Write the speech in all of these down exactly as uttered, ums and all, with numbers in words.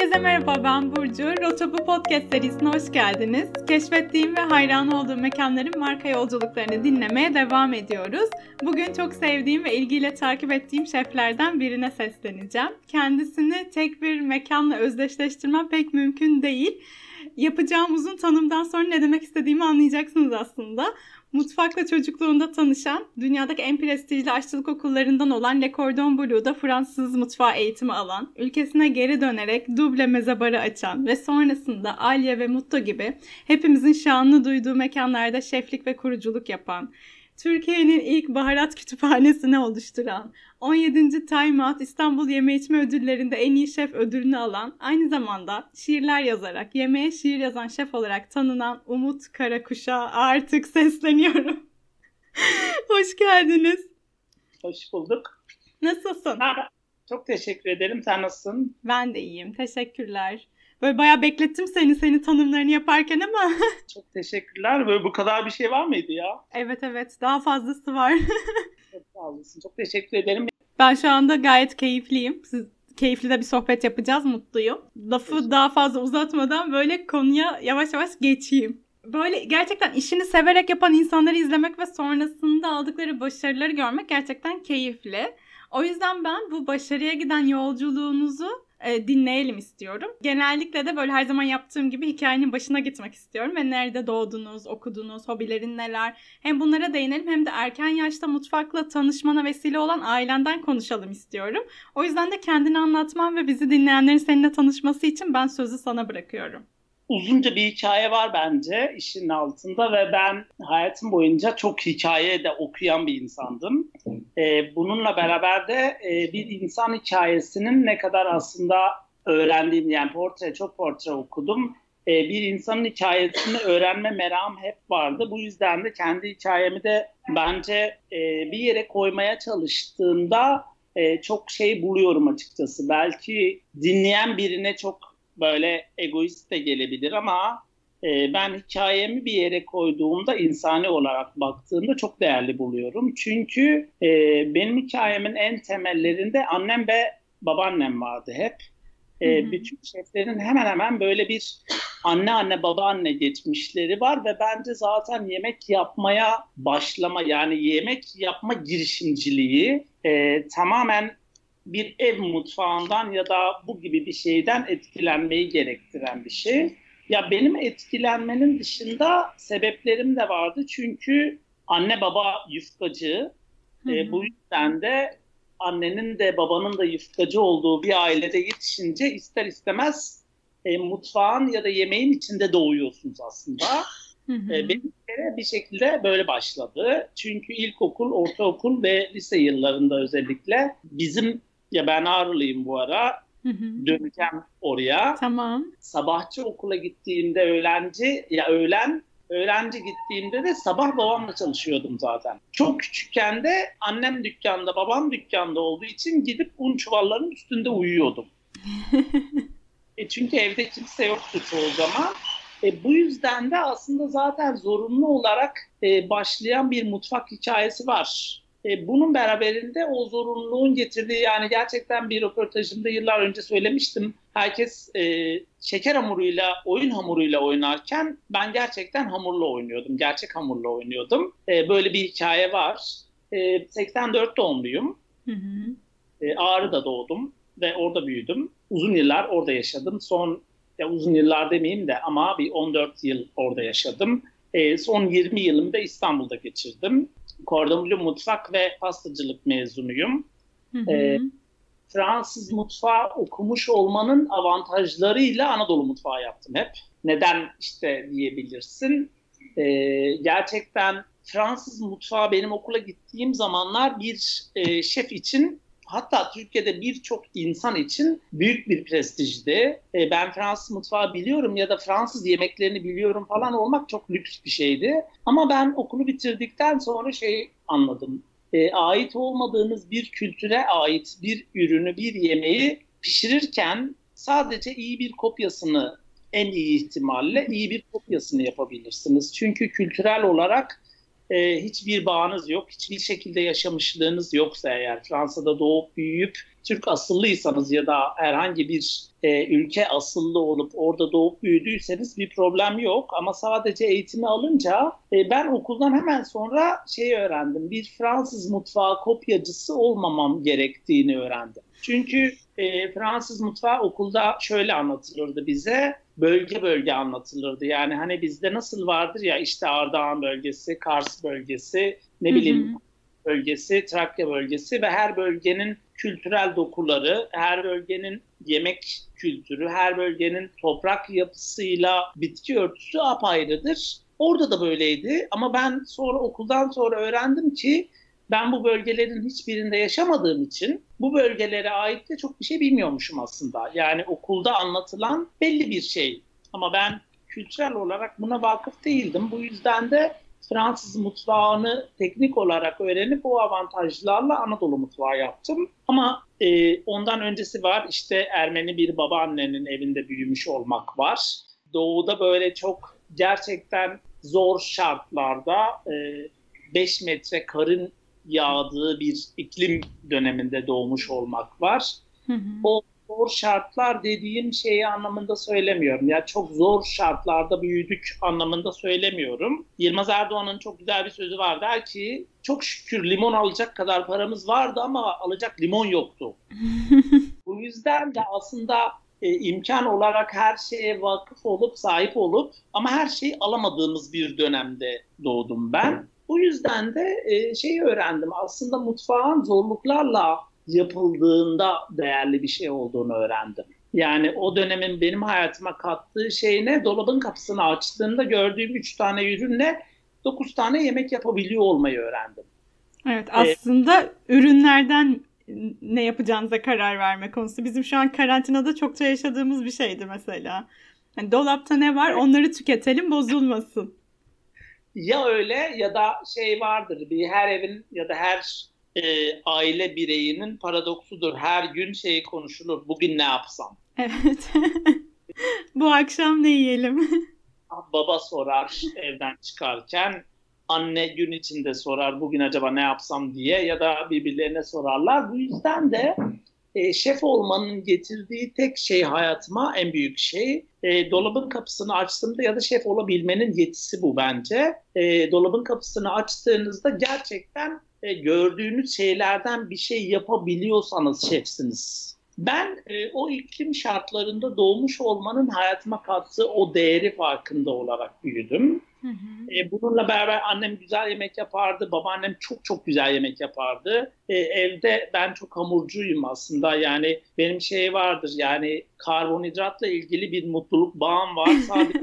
Herkese merhaba, ben Burcu. Rota Bu Podcast serisine hoş geldiniz. Keşfettiğim ve hayran olduğum mekanların marka yolculuklarını dinlemeye devam ediyoruz. Bugün çok sevdiğim ve ilgiyle takip ettiğim şeflerden birine sesleneceğim. Kendisini tek bir mekanla özdeşleştirmem pek mümkün değil. Yapacağım uzun tanımdan sonra ne demek istediğimi anlayacaksınız aslında. Mutfakla çocukluğunda tanışan, dünyadaki en prestijli aşçılık okullarından olan Le Cordon Bleu'da Fransız mutfağı eğitimi alan, ülkesine geri dönerek Duble Meze Bar'ı açan ve sonrasında Alya ve Mutlu gibi hepimizin şanını duyduğu mekanlarda şeflik ve kuruculuk yapan, Türkiye'nin ilk baharat kütüphanesini oluşturan, on yedinci Time Out İstanbul Yeme İçme Ödülleri'nde en iyi şef ödülünü alan, aynı zamanda şiirler yazarak, yemeğe şiir yazan şef olarak tanınan Umut Karakuş'a artık sesleniyorum. Hoş geldiniz. Hoş bulduk. Nasılsın? Ha, çok teşekkür ederim. Sen nasılsın? Ben de iyiyim. Teşekkürler. Böyle bayağı beklettim seni, senin tanımlarını yaparken ama. Çok teşekkürler. Böyle bu kadar bir şey var mıydı ya? Evet evet. Daha fazlası var. Çok sağ olasın. Çok teşekkür ederim. Ben şu anda gayet keyifliyim. Siz keyifli de bir sohbet yapacağız. Mutluyum. Lafı daha fazla uzatmadan böyle konuya yavaş yavaş geçeyim. Böyle gerçekten işini severek yapan insanları izlemek ve sonrasında aldıkları başarıları görmek gerçekten keyifli. O yüzden ben bu başarıya giden yolculuğunuzu dinleyelim istiyorum. Genellikle de böyle her zaman yaptığım gibi hikayenin başına gitmek istiyorum ve nerede doğdunuz, okudunuz, hobilerin neler? Hem bunlara değinelim hem de erken yaşta mutfakla tanışmana vesile olan ailenden konuşalım istiyorum. O yüzden de kendini anlatman ve bizi dinleyenlerin seninle tanışması için ben sözü sana bırakıyorum. Uzunca bir hikaye var bence işin altında ve ben hayatım boyunca çok hikaye de okuyan bir insandım. Ee, bununla beraber de e, bir insan hikayesinin ne kadar aslında öğrendiğim, yani portre, çok portre okudum. Ee, bir insanın hikayesini öğrenme merakım hep vardı. Bu yüzden de kendi hikayemi de bence e, bir yere koymaya çalıştığımda e, çok şey buluyorum açıkçası. Belki dinleyen birine çok böyle egoist de gelebilir ama e, ben hikayemi bir yere koyduğumda, insani olarak baktığımda çok değerli buluyorum. Çünkü e, benim hikayemin en temellerinde annem ve babaannem vardı hep. E, hı hı. Bütün şeflerin hemen hemen böyle bir anne anne babaanne geçmişleri var ve bence zaten yemek yapmaya başlama, yani yemek yapma girişimciliği e, tamamen bir ev mutfağından ya da bu gibi bir şeyden etkilenmeyi gerektiren bir şey. Ya benim etkilenmenin dışında sebeplerim de vardı. Çünkü anne baba yufkacı. Hı hı. E, bu yüzden de annenin de babanın da yufkacı olduğu bir ailede yetişince ister istemez e, mutfağın ya da yemeğin içinde doğuyorsunuz aslında. Hı hı. E, benim bir şekilde böyle başladı. Çünkü ilkokul, ortaokul ve lise yıllarında özellikle bizim, ya ben Ağrılıyım bu ara, hı hı. döneceğim oraya. Tamam. Sabahçı okula gittiğimde öğlenci, ya öğlen, öğlenci gittiğimde de sabah babamla çalışıyordum zaten. Çok küçükken de annem dükkanda, babam dükkanda olduğu için gidip un çuvallarının üstünde uyuyordum. e çünkü evde kimse yoktu çoğu zaman. E, bu yüzden de aslında zaten zorunlu olarak e, başlayan bir mutfak hikayesi var. E, bunun beraberinde o zorunluluğun getirdiği, yani gerçekten bir röportajımda yıllar önce söylemiştim. Herkes e, şeker hamuruyla, oyun hamuruyla oynarken ben gerçekten hamurla oynuyordum. Gerçek hamurla oynuyordum. E, böyle bir hikaye var. E, seksen dört doğumluyum. Hı hı. E, Ağrı'da doğdum ve orada büyüdüm. Uzun yıllar orada yaşadım. Son ya uzun yıllar demeyeyim de ama bir on dört yıl orada yaşadım. E, son yirmi yılımı da İstanbul'da geçirdim. Cordon Bleu mutfak ve pastacılık mezunuyum. Hı hı. E, Fransız mutfağı okumuş olmanın avantajlarıyla Anadolu mutfağı yaptım hep. Neden işte diyebilirsin. E, gerçekten Fransız mutfağı benim okula gittiğim zamanlar bir e, şef için, hatta Türkiye'de birçok insan için büyük bir prestijdi. E, ben Fransız mutfağı biliyorum ya da Fransız yemeklerini biliyorum falan olmak çok lüks bir şeydi. Ama ben okulu bitirdikten sonra şey anladım. E, ait olmadığınız bir kültüre ait bir ürünü, bir yemeği pişirirken sadece iyi bir kopyasını, en iyi ihtimalle iyi bir kopyasını yapabilirsiniz. Çünkü kültürel olarak Ee, hiçbir bağınız yok, hiçbir şekilde yaşamışlığınız yoksa eğer, Fransa'da doğup büyüyüp Türk asıllıysanız ya da herhangi bir e, ülke asıllı olup orada doğup büyüdüyseniz bir problem yok. Ama sadece eğitimi alınca e, ben okuldan hemen sonra şey öğrendim. Bir Fransız mutfağı kopyacısı olmamam gerektiğini öğrendim. Çünkü e, Fransız mutfağı okulda şöyle anlatılırdı bize. Bölge bölge anlatılırdı. Yani hani bizde nasıl vardır ya işte Ardahan bölgesi, Kars bölgesi, ne bileyim hı hı. bölgesi, Trakya bölgesi ve her bölgenin kültürel dokuları, her bölgenin yemek kültürü, her bölgenin toprak yapısıyla bitki örtüsü apayrıdır. Orada da böyleydi ama ben sonra okuldan sonra öğrendim ki ben bu bölgelerin hiçbirinde yaşamadığım için bu bölgelere ait de çok bir şey bilmiyormuşum aslında. Yani okulda anlatılan belli bir şey. Ama ben kültürel olarak buna vakıf değildim. Bu yüzden de Fransız mutfağını teknik olarak öğrenip o avantajlarla Anadolu mutfağı yaptım. Ama e, ondan öncesi var işte Ermeni bir babaannenin evinde büyümüş olmak var. Doğuda böyle çok gerçekten zor şartlarda beş e, metre karın yağdığı bir iklim döneminde doğmuş olmak var. Hı hı. O zor şartlar dediğim şeyi anlamında söylemiyorum. Ya çok zor şartlarda büyüdük anlamında söylemiyorum. Yılmaz Erdoğan'ın çok güzel bir sözü var. Der ki çok şükür limon alacak kadar paramız vardı ama alacak limon yoktu. Bu yüzden de aslında e, imkan olarak her şeye vakıf olup sahip olup ama her şeyi alamadığımız bir dönemde doğdum ben. Bu yüzden de şey öğrendim, aslında mutfağın zorluklarla yapıldığında değerli bir şey olduğunu öğrendim. Yani o dönemin benim hayatıma kattığı şey ne? Dolabın kapısını açtığımda gördüğüm üç tane ürünle dokuz tane yemek yapabiliyor olmayı öğrendim. Evet, aslında ee, ürünlerden ne yapacağınıza karar verme konusu. Bizim şu an karantinada çokça yaşadığımız bir şeydi mesela. Yani dolapta ne var onları tüketelim, bozulmasın. Ya öyle ya da şey vardır, bir her evin ya da her e, aile bireyinin paradoksudur. Her gün şey konuşulur, bugün ne yapsam? Evet, bu akşam ne yiyelim? Baba sorar evden çıkarken, anne gün içinde sorar bugün acaba ne yapsam diye ya da birbirlerine sorarlar. Bu yüzden de e, şef olmanın getirdiği tek şey hayatıma en büyük şey. E, dolabın kapısını açtığımda ya da şef olabilmenin yetisi bu bence. E, dolabın kapısını açtığınızda gerçekten e, gördüğünüz şeylerden bir şey yapabiliyorsanız şefsiniz. Ben e, o iklim şartlarında doğmuş olmanın hayatıma kattığı o değeri farkında olarak büyüdüm. Hı hı. E, bununla beraber annem güzel yemek yapardı, babaannem çok çok güzel yemek yapardı. E, evde ben çok hamurcuyum aslında, yani benim şey vardır, yani karbonhidratla ilgili bir mutluluk bağım var. Sadece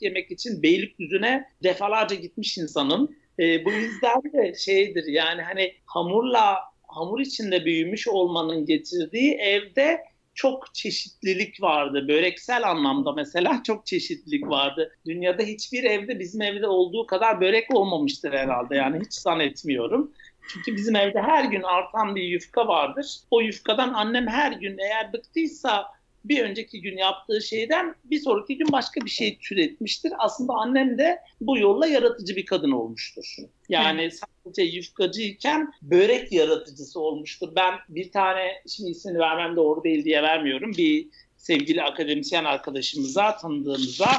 yemek için Beylikdüzü'ne defalarca gitmiş insanım. E, bu yüzden de şeydir, yani hani hamurla hamur içinde büyümüş olmanın getirdiği evde çok çeşitlilik vardı. Böreksel anlamda mesela çok çeşitlilik vardı. Dünyada hiçbir evde bizim evde olduğu kadar börek olmamıştır herhalde. Yani hiç zannetmiyorum. Çünkü bizim evde her gün artan bir yufka vardır. O yufkadan annem her gün eğer bıktıysa bir önceki gün yaptığı şeyden bir sonraki gün başka bir şey türetmiştir. Aslında annem de bu yolla yaratıcı bir kadın olmuştur. Yani sadece yufkacıyken börek yaratıcısı olmuştur. Ben bir tane, şimdi ismini vermem doğru değil diye vermiyorum. Bir sevgili akademisyen arkadaşımıza, tanıdığımıza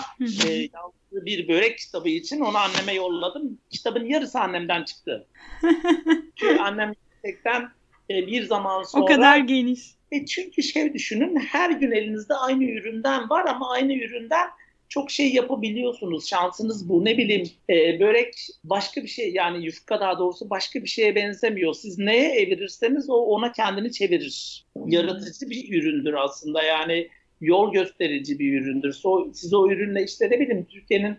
e, yazdığı bir börek kitabı için onu anneme yolladım. Kitabın yarısı annemden çıktı. Çünkü annem gerçekten e, bir zaman sonra... O kadar geniş. E çünkü şey düşünün, her gün elinizde aynı üründen var ama aynı üründen çok şey yapabiliyorsunuz. Şansınız bu, ne bileyim e, börek başka bir şey, yani yufka daha doğrusu başka bir şeye benzemiyor. Siz neye evirirseniz o ona kendini çevirir. Yaratıcı bir üründür aslında, yani yol gösterici bir üründür. So, siz o ürünle işte ne bileyim Türkiye'nin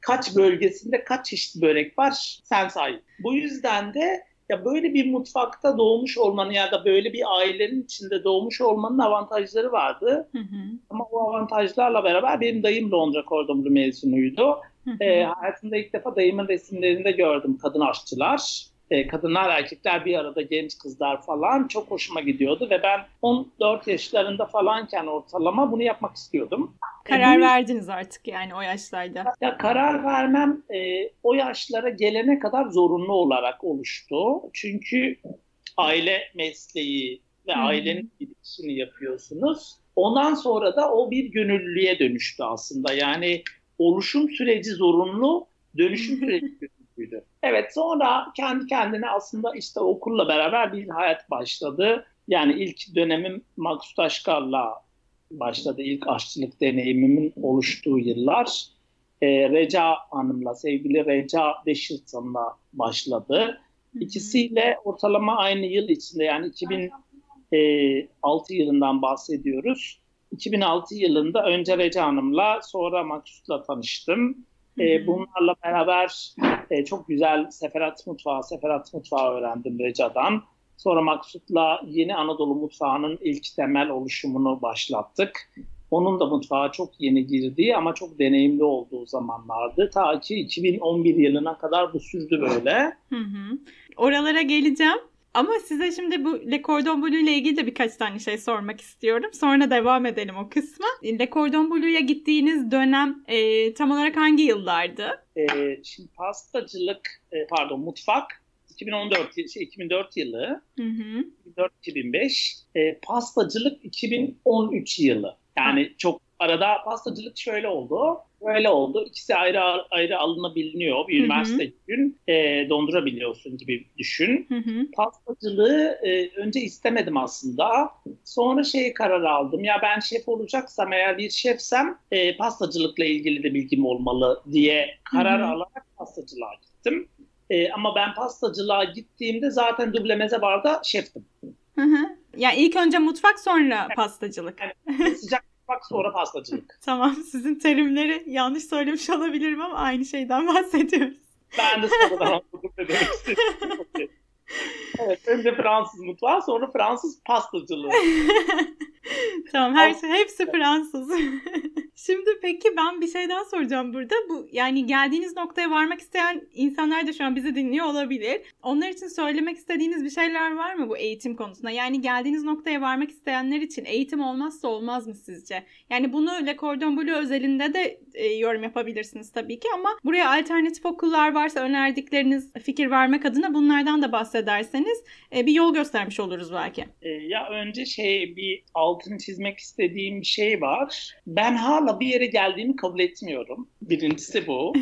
kaç bölgesinde kaç çeşit börek var sen say. Bu yüzden de ya böyle bir mutfakta doğmuş olmanın ya da böyle bir ailenin içinde doğmuş olmanın avantajları vardı. Hı hı. Ama o avantajlarla beraber benim dayım Londra Cordon Bleu mezunuydu. Hı hı. E, hayatımda ilk defa dayımın resimlerinde gördüm kadın aşçılar. E, kadınlar, erkekler bir arada, genç kızlar falan çok hoşuma gidiyordu. Ve ben on dört yaşlarında falanken ortalama bunu yapmak istiyordum. Karar e, bunu... verdiniz artık yani o yaşlarda. Ya, karar vermem e, o yaşlara gelene kadar zorunlu olarak oluştu. Çünkü aile mesleği, ve ailenin ilişkisini yapıyorsunuz. Ondan sonra da o bir gönüllülüğe dönüştü aslında. Yani oluşum süreci zorunlu, dönüşüm süreci gönüllüydü. Evet, sonra kendi kendine aslında işte okulla beraber bir hayat başladı. Yani ilk dönemim Maksut Aşkal'la başladı. İlk aşçılık deneyimimin oluştuğu yıllar. E, Reca Hanım'la, sevgili Recai Beşirtan'la başladı. İkisiyle ortalama aynı yıl içinde, yani iki bin altı yılından bahsediyoruz. iki bin altı yılında önce Reca Hanım'la, sonra Maksut'la tanıştım. E, bunlarla beraber e, çok güzel seferat mutfağı, seferat mutfağı öğrendim Reca'dan. Sonra Maksut'la Yeni Anadolu Mutfağı'nın ilk temel oluşumunu başlattık. Onun da mutfağa çok yeni girdiği ama çok deneyimli olduğu zamanlardı. Ta ki iki bin on bir yılına kadar bu sürdü böyle. Hı hı. Oralara geleceğim. Ama size şimdi bu Le Cordon Bleu ile ilgili de birkaç tane şey sormak istiyorum. Sonra devam edelim o kısma. Le Cordon Bleu'ya gittiğiniz dönem e, tam olarak hangi yıllardı? E, şimdi pastacılık, e, pardon mutfak. iki bin on dört, şey, iki bin dört yılı, iki bin dört iki bin beş, e, pastacılık iki bin on üç yılı. Yani hı. çok arada pastacılık şöyle oldu, böyle oldu. İkisi ayrı ayrı alınabiliyor. Bir üniversite gün e, dondurabiliyorsun gibi düşün. Hı hı. Pastacılığı e, önce istemedim aslında. Sonra şeye karar aldım. Ya ben şef olacaksam, eğer bir şefsem e, pastacılıkla ilgili de bilgim olmalı diye karar hı hı. alarak pastacılığa gittim. Ee, ama ben pastacılığa gittiğimde zaten Duble Meze Bar'da şeftim. Hı hı. Yani ilk önce mutfak, sonra pastacılık. Yani sıcak mutfak, sonra pastacılık. Tamam, sizin terimleri yanlış söylemiş olabilirim ama aynı şeyden bahsediyoruz. Ben de sonradan anladım ne demek istedim. Evet, önce Fransız mutfağı, sonra Fransız pastacılığı. Tamam, her şey, hepsi Fransız. Şimdi peki ben bir şey daha soracağım burada. Bu yani geldiğiniz noktaya varmak isteyen insanlar da şu an bizi dinliyor olabilir. Onlar için söylemek istediğiniz bir şeyler var mı bu eğitim konusunda? Yani geldiğiniz noktaya varmak isteyenler için eğitim olmazsa olmaz mı sizce? Yani bunu Le Cordon Bleu özelinde de e, yorum yapabilirsiniz tabii ki, ama buraya alternatif okullar varsa önerdikleriniz, fikir vermek adına bunlardan da bahsederseniz e, bir yol göstermiş oluruz belki. E, ya önce şey bir altını çizmek istediğim bir şey var. Ben hala bir yere geldiğimi kabul etmiyorum. Birincisi bu.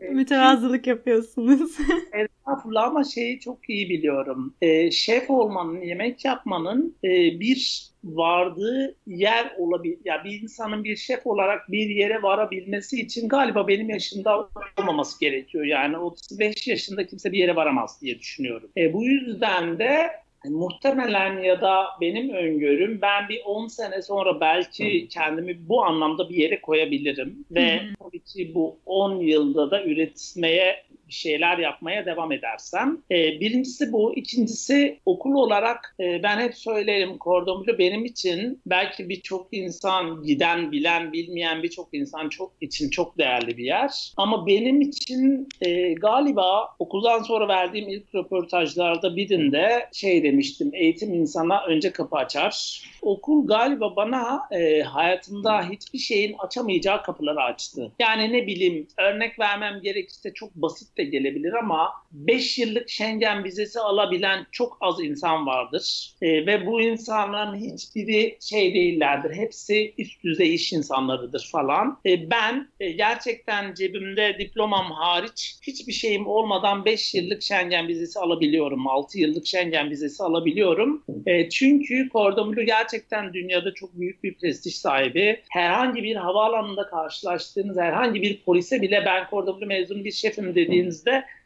Mütevazılık yapıyorsunuz. Estağfurullah, ama şeyi çok iyi biliyorum. E, şef olmanın, yemek yapmanın e, bir vardığı yer olabilir. Ya bir insanın bir şef olarak bir yere varabilmesi için galiba benim yaşımda olmaması gerekiyor. Yani otuz beş yaşında kimse bir yere varamaz diye düşünüyorum. E, bu yüzden de muhtemelen, ya da benim öngörüm, ben bir on sene sonra belki kendimi bu anlamda bir yere koyabilirim. Ve tabii ki bu on yılda da üretmeye, bir şeyler yapmaya devam edersem. Ee, birincisi bu. İkincisi, okul olarak e, ben hep söylerim, Cordon Bleu benim için, belki birçok insan, giden, bilen, bilmeyen birçok insan çok için çok değerli bir yer. Ama benim için e, galiba okuldan sonra verdiğim ilk röportajlarda birinde şey demiştim, eğitim insana önce kapı açar. Okul galiba bana e, hayatımda hiçbir şeyin açamayacağı kapıları açtı. Yani ne bileyim, örnek vermem gerekirse çok basit de gelebilir ama beş yıllık Schengen vizesi alabilen çok az insan vardır. E, ve bu insanların hiçbiri şey değillerdir. Hepsi üst düzey iş insanlarıdır falan. E, ben e, gerçekten cebimde diplomam hariç hiçbir şeyim olmadan beş yıllık Schengen vizesi alabiliyorum. altı yıllık Schengen vizesi alabiliyorum. E, çünkü Cordon Bleu gerçekten dünyada çok büyük bir prestij sahibi. Herhangi bir havaalanında karşılaştığınız herhangi bir polise bile ben Cordon Bleu mezunu bir şefim dediğinizde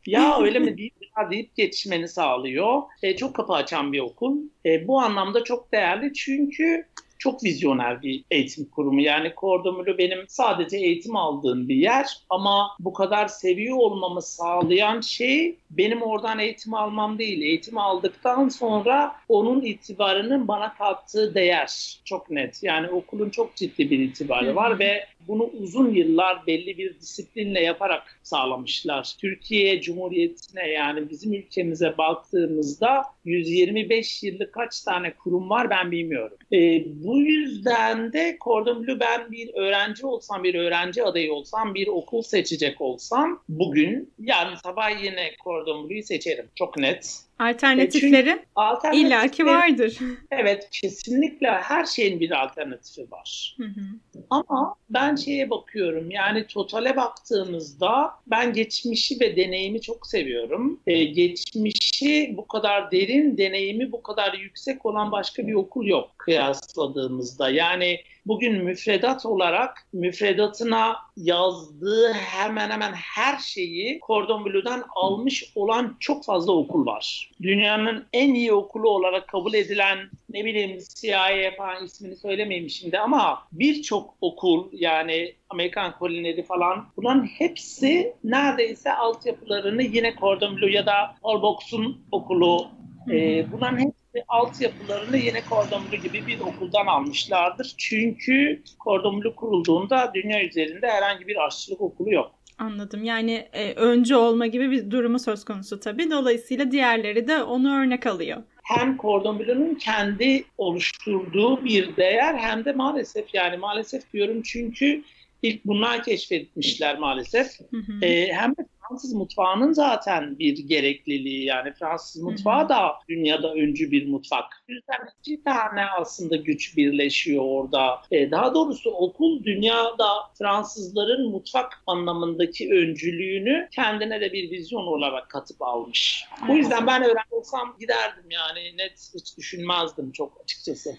ya öyle mi deyip, deyip geçişmeni sağlıyor. E, çok kapı açan bir okul. E, bu anlamda çok değerli, çünkü çok vizyoner bir eğitim kurumu. Yani Cordon Bleu benim sadece eğitim aldığım bir yer, ama bu kadar seviyor olmamı sağlayan şey benim oradan eğitim almam değil. Eğitim aldıktan sonra onun itibarının bana kattığı değer çok net. Yani okulun çok ciddi bir itibarı var ve bunu uzun yıllar belli bir disiplinle yaparak sağlamışlar. Türkiye Cumhuriyeti'ne, yani bizim ülkemize baktığımızda yüz yirmi beş yıllık kaç tane kurum var ben bilmiyorum. E, bu yüzden de Cordon Bleu, ben bir öğrenci olsam, bir öğrenci adayı olsam, bir okul seçecek olsam bugün, yani sabah yine Cordon Bleu'yu seçerim. Çok net. Alternatifleri e alternatifleri illaki vardır. Evet, kesinlikle her şeyin bir alternatifi var. Hı hı. Ama ben şeye bakıyorum, yani totale baktığımızda ben geçmişi ve deneyimi çok seviyorum. Ee, geçmişi bu kadar derin, deneyimi bu kadar yüksek olan başka bir okul yok kıyasladığımızda. Yani bugün müfredat olarak müfredatına yazdığı hemen hemen her şeyi Cordon Bleu'dan almış olan çok fazla okul var. Dünyanın en iyi okulu olarak kabul edilen, ne bileyim C I A falan, ismini söylemeyeyim şimdi, ama birçok okul, yani Amerikan kolonileri falan, bunların hepsi neredeyse altyapılarını yine Cordon Bleu ya da Paul Bocuse'un okulu, e, bunların hepsi altyapılarını yine Cordon Bleu gibi bir okuldan almışlardır. Çünkü Cordon Bleu kurulduğunda dünya üzerinde herhangi bir aşçılık okulu yok. Anladım. Yani e, öncü olma gibi bir durumu söz konusu tabii. Dolayısıyla diğerleri de onu örnek alıyor. Hem Cordon Bleu'nun kendi oluşturduğu bir değer, hem de maalesef, yani maalesef diyorum çünkü ilk bunlar keşfetmişler maalesef. Hı hı. E, hem de Fransız mutfağının zaten bir gerekliliği, yani Fransız mutfağı da dünyada öncü bir mutfak. Yüzden iki tane aslında güç birleşiyor orada. Ee, daha doğrusu okul dünyada Fransızların mutfak anlamındaki öncülüğünü kendine de bir vizyon olarak katıp almış. O yüzden ben öğrensem giderdim, yani net hiç düşünmezdim çok açıkçası.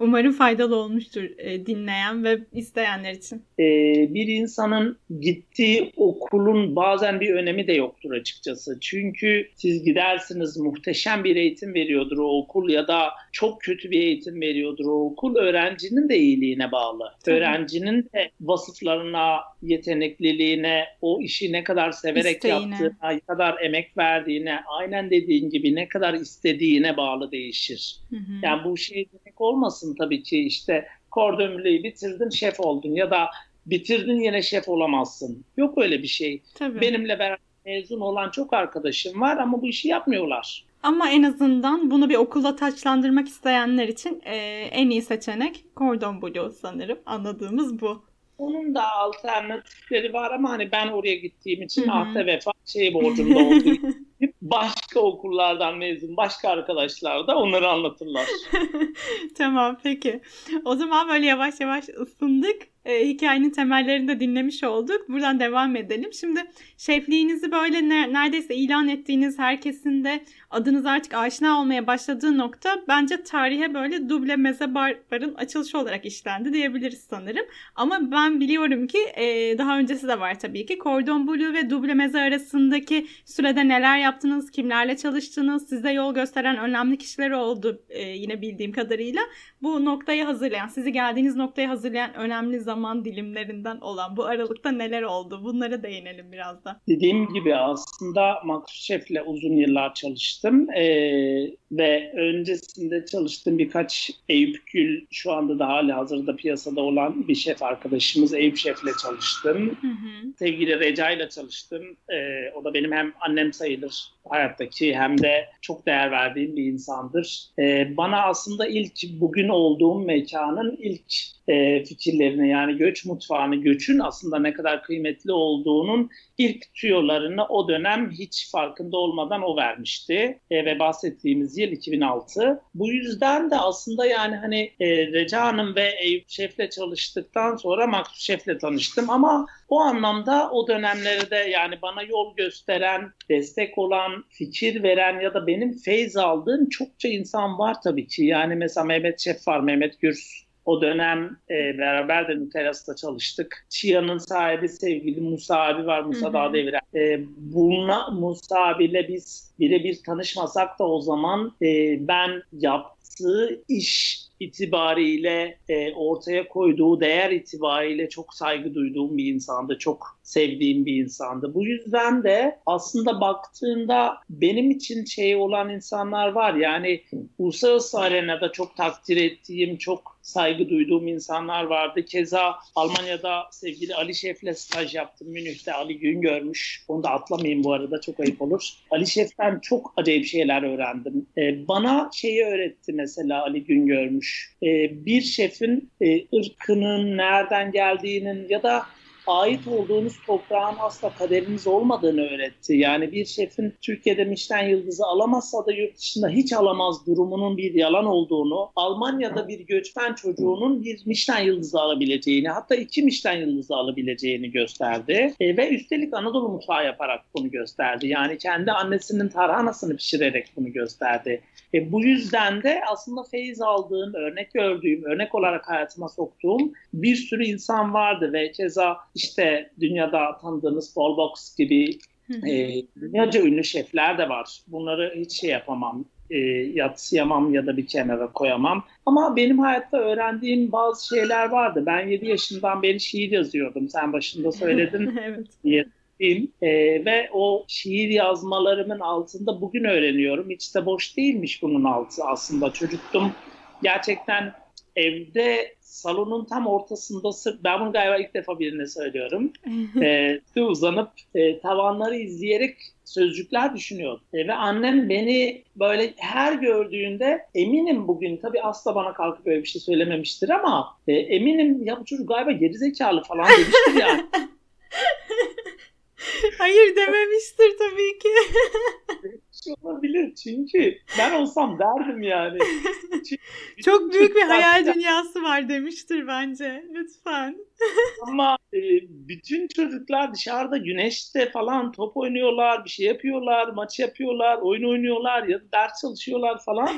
Umarım faydalı olmuştur e, dinleyen ve isteyenler için. Ee, bir insanın gittiği okulun bazen bir önemi de yoktur açıkçası. Çünkü siz gidersiniz, muhteşem bir eğitim veriyordur o okul ya da çok kötü bir eğitim veriyordur o okul. Öğrencinin de iyiliğine bağlı. Tabii. Öğrencinin de vasıflarına, yetenekliliğine, o işi ne kadar severek İsteğine. yaptığına, ne kadar emek verdiğine, aynen dediğin gibi ne kadar istediğine bağlı değişir. Hı hı. Yani bu şey demek olmasın tabii ki, işte Cordon Bleu'yu bitirdin, şef oldun ya da bitirdin yine şef olamazsın. Yok öyle bir şey. Tabii. Benimle beraber mezun olan çok arkadaşım var ama bu işi yapmıyorlar. Ama en azından bunu bir okulda taçlandırmak isteyenler için e, en iyi seçenek Cordon Bleu sanırım. Anladığımız bu. Onun da alternatifleri var ama hani ben oraya gittiğim için ahde vefa şey borcumda olduğu için başka okullardan mezun başka arkadaşlar da onları anlatırlar. Tamam, peki. O zaman böyle yavaş yavaş ısındık. E, hikayenin temellerini de dinlemiş olduk. Buradan devam edelim. Şimdi şefliğinizi böyle ne, neredeyse ilan ettiğiniz, herkesin de adınız artık aşina olmaya başladığı nokta bence tarihe böyle Duble Meze Bar'ın açılışı olarak işlendi diyebiliriz sanırım. Ama ben biliyorum ki e, daha öncesi de var tabii ki. Cordon Bleu ve Duble Meze arasındaki sürede neler yaptınız, kimlerle çalıştınız, size yol gösteren önemli kişiler oldu e, yine bildiğim kadarıyla. Bu noktayı hazırlayan, sizi geldiğiniz noktayı hazırlayan önemli zaman dilimlerinden olan bu aralıkta neler oldu? Bunlara değinelim biraz da. Dediğim gibi aslında Maksut Şef'le uzun yıllar çalıştım ee, ve öncesinde çalıştığım birkaç Eyüp Gül, şu anda da hali hazırda piyasada olan bir şef arkadaşımız Eyüp Şef'le çalıştım. Hı hı. Sevgili Recai'yle çalıştım. Ee, o da benim hem annem sayılır hayattaki, hem de çok değer verdiğim bir insandır. Ee, bana aslında ilk bugün olduğum mekanın ilk e, fikirlerini, yani göç mutfağını, göçün aslında ne kadar kıymetli olduğunun ilk tüyolarını o dönem hiç farkında olmadan o vermişti. E, ve bahsettiğimiz yıl iki bin altı. Bu yüzden de aslında yani hani e, Reca Hanım ve Eyüp Şef'le çalıştıktan sonra Maksut Şef'le tanıştım ama o anlamda o dönemlerde yani bana yol gösteren, destek olan, fikir veren ya da benim feyz aldığım çokça insan var tabii ki. Yani mesela Mehmet Şef var, Mehmet Gürs. O dönem e, beraber de Nutelas'ta çalıştık. Çiğa'nın sahibi sevgili Musa abi var, Musa Dağdeviren. E, bununla Musa abiyle biz birebir tanışmasak da o zaman e, ben yaptığı iş itibariyle, e, ortaya koyduğu değer itibariyle çok saygı duyduğum bir insandı, çok sevdiğim bir insandı. Bu yüzden de aslında baktığında benim için şey olan insanlar var. Yani uluslararası arenada çok takdir ettiğim, çok saygı duyduğum insanlar vardı. Keza Almanya'da sevgili Ali Şef'le staj yaptım. Münih'te Ali Güngörmüş. Onu da atlamayayım bu arada, çok ayıp olur. Ali Şef'ten çok acayip şeyler öğrendim. Ee, bana şeyi öğretti mesela Ali Güngörmüş. Ee, bir şefin e, ırkının, nereden geldiğinin ya da ait olduğunuz toprağın asla kaderiniz olmadığını öğretti. Yani bir şefin Türkiye'de Michelin yıldızı alamazsa da yurt dışında hiç alamaz durumunun bir yalan olduğunu, Almanya'da bir göçmen çocuğunun bir Michelin yıldızı alabileceğini, hatta iki Michelin yıldızı alabileceğini gösterdi. E, ve üstelik Anadolu mutfağı yaparak bunu gösterdi. Yani kendi annesinin tarhanasını pişirerek bunu gösterdi. E, bu yüzden de aslında feyiz aldığım, örnek gördüğüm, örnek olarak hayatıma soktuğum bir sürü insan vardı ve keza işte dünyada tanıdığınız Paul Bocuse gibi e, dünyaca ünlü şefler de var. Bunları hiç şey yapamam, e, yatsıyamam ya da bir kenara koyamam. Ama benim hayatta öğrendiğim bazı şeyler vardı. Ben yedi yaşından beri şiir yazıyordum. Sen başında söyledin evet. diye. E, ve o şiir yazmalarımın altında bugün öğreniyorum. Hiç de boş değilmiş bunun altı aslında. Çocuktum. Gerçekten evde salonun tam ortasında, sırf ben bunu galiba ilk defa birine söylüyorum, e, uzanıp e, tavanları izleyerek sözcükler düşünüyordum. E, ve annem beni böyle her gördüğünde, eminim bugün tabii asla bana kalkıp böyle bir şey söylememiştir ama e, eminim ya bu çocuk galiba gerizekalı falan demiştir yani. Hayır dememiştir tabii ki. Olabilir çünkü ben olsam derdim yani. Çünkü çok büyük bir hayal dünyası var demiştir bence. Lütfen. Ama e, bütün çocuklar dışarıda güneşte falan top oynuyorlar, bir şey yapıyorlar, maç yapıyorlar, oyun oynuyorlar ya da ders çalışıyorlar falan.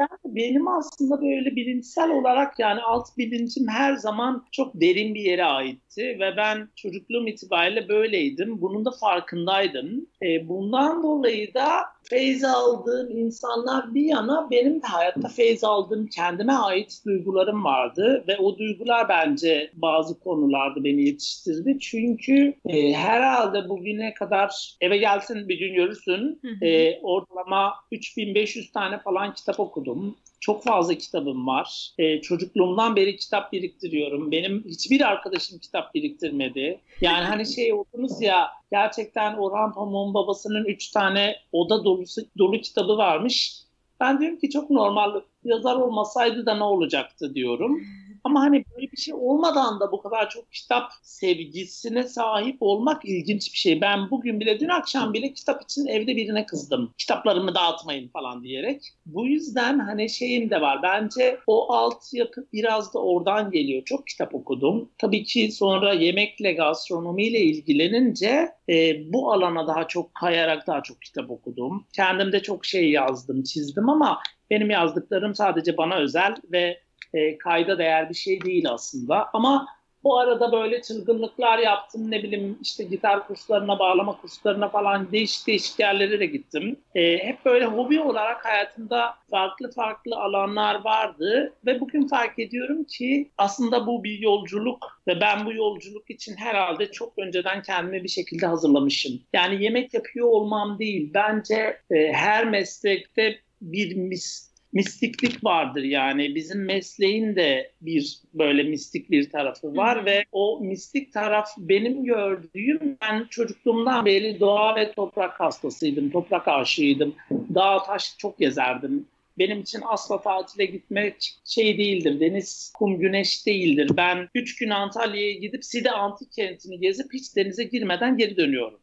Yani benim aslında böyle bilinçsel olarak, yani alt bilincim her zaman çok derin bir yere aitti ve ben çocukluğum itibariyle böyleydim. Bunun da farkındaydım. E, bundan dolayı da feyz aldığım insanlar bir yana, benim de hayatta feyz aldığım kendime ait duygularım vardı ve o duygular bence bazı konularda beni yetiştirdi. Çünkü e, herhalde bugüne kadar, eve gelsin bir gün görürsün, e, ortalama üç bin beş yüz tane falan kitap okudum. Çok fazla kitabım var. Ee, çocukluğumdan beri kitap biriktiriyorum. Benim hiçbir arkadaşım kitap biriktirmedi. Yani hani şey oldunuz ya, gerçekten Orhan Pamuk'un babasının üç tane oda dolusu, dolu kitabı varmış. Ben diyorum ki çok normal, yazar olmasaydı da ne olacaktı diyorum. Ama hani böyle bir şey olmadan da bu kadar çok kitap sevgisine sahip olmak ilginç bir şey. Ben bugün bile, dün akşam bile kitap için evde birine kızdım. Kitaplarımı dağıtmayın falan diyerek. Bu yüzden hani şeyim de var. Bence o altyapı biraz da oradan geliyor. Çok kitap okudum. Tabii ki sonra yemekle, gastronomiyle ilgilenince e, bu alana daha çok kayarak daha çok kitap okudum. Kendim de çok şey yazdım, çizdim ama benim yazdıklarım sadece bana özel ve E, kayda değer bir şey değil aslında. Ama bu arada böyle çılgınlıklar yaptım. Ne bileyim işte gitar kurslarına, bağlama kurslarına falan değişik değişik yerlere de gittim. E, hep böyle hobi olarak hayatımda farklı farklı alanlar vardı. Ve bugün fark ediyorum ki aslında bu bir yolculuk ve ben bu yolculuk için herhalde çok önceden kendimi bir şekilde hazırlamışım. Yani yemek yapıyor olmam değil. Bence e, her meslekte bir mis mistiklik vardır yani. Bizim mesleğin de bir böyle mistik bir tarafı var. Hı-hı. Ve o mistik taraf benim gördüğüm, ben çocukluğumdan beri doğa ve toprak hastasıydım, toprak aşığıydım. Dağ taş çok gezerdim. Benim için asla tatile gitmek şey değildir, deniz, kum, güneş değildir. Ben üç gün Antalya'ya gidip Side Antik Kenti'ni gezip hiç denize girmeden geri dönüyorum.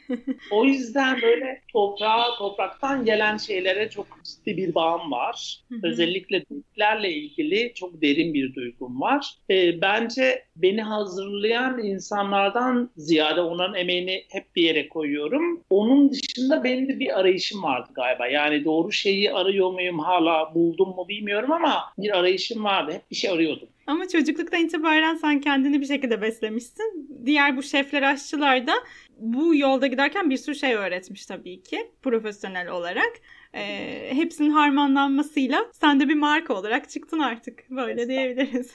O yüzden böyle toprağa, topraktan gelen şeylere çok ciddi bir bağım var. Özellikle duygularla ilgili çok derin bir duygum var. E, bence beni hazırlayan insanlardan ziyade onların emeğini hep bir yere koyuyorum. Onun dışında benim de bir arayışım vardı galiba. Yani doğru şeyi arıyor muyum hala? Buldum mu bilmiyorum ama bir arayışım vardı. Hep bir şey arıyordum. Ama çocukluktan itibaren sen kendini bir şekilde beslemişsin. Diğer bu şefler, aşçılar da bu yolda giderken bir sürü şey öğretmiş tabii ki profesyonel olarak. Ee, hepsinin harmanlanmasıyla sen de bir marka olarak çıktın artık. Böyle evet, diyebiliriz.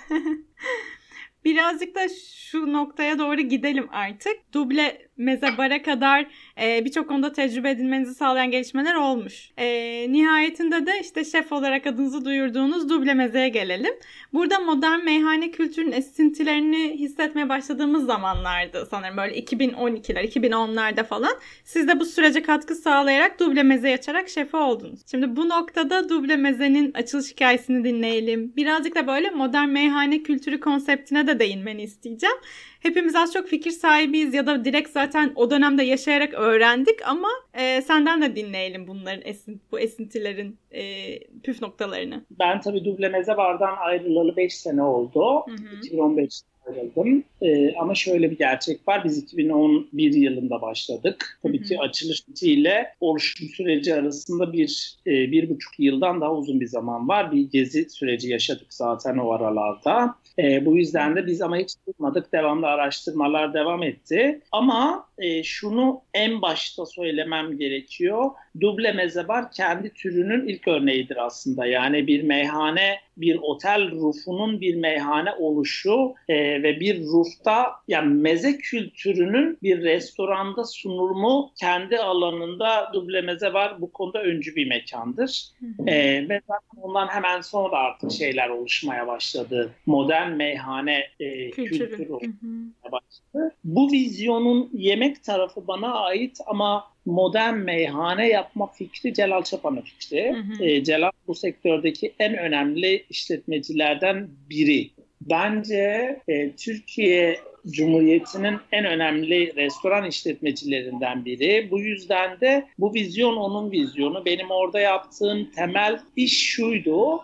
Birazcık da şu noktaya doğru gidelim artık. Duble Meze Bar'a kadar e, birçok konuda tecrübe edinmenizi sağlayan gelişmeler olmuş. E, nihayetinde de işte şef olarak adınızı duyurduğunuz Duble Meze'ye gelelim. Burada modern meyhane kültürünün esintilerini hissetmeye başladığımız zamanlardı sanırım, böyle iki bin on ikiler, iki bin onlarda falan. Siz de bu sürece katkı sağlayarak Duble Meze'yi açarak şefi oldunuz. Şimdi bu noktada Duble Meze'nin açılış hikayesini dinleyelim. Birazcık da böyle modern meyhane kültürü konseptine de değinmeni isteyeceğim. Hepimiz az çok fikir sahibiyiz ya da direkt zaten o dönemde yaşayarak öğrendik ama e, senden de dinleyelim bunların esin, bu esintilerin e, püf noktalarını. Ben tabii Duble Meze Bar'dan ayrılalı beş sene oldu. Hı hı. iki bin on beşte ayrıldım. E, ama şöyle bir gerçek var. Biz iki bin on bir yılında başladık. Tabii hı hı. ki açılış ile oluşum süreci arasında bir, e, bir buçuk yıldan daha uzun bir zaman var. Bir gezi süreci yaşadık zaten o aralarda. E, bu yüzden de biz ama hiç durmadık. Devamlı araştırmalar devam etti. Ama e, şunu en başta söylemem gerekiyor. Duble Meze Bar kendi türünün ilk örneğidir aslında. Yani bir meyhane, bir otel rufunun bir meyhane oluşu e, ve bir rufta, yani meze kültürünün bir restoranda sunulumu kendi alanında Duble Meze Bar bu konuda öncü bir mekandır. E, ve zaten ondan hemen sonra artık şeyler oluşmaya başladı. Modern meyhane e, kültürü oluşmaya başladı. Bu vizyonun yemek tarafı bana ait ama modern meyhane yapma fikri Celal Çapan'ın fikri. Hı hı. E, Celal bu sektördeki en önemli işletmecilerden biri. Bence e, Türkiye Cumhuriyeti'nin en önemli restoran işletmecilerinden biri. Bu yüzden de bu vizyon onun vizyonu. Benim orada yaptığım temel iş şuydu.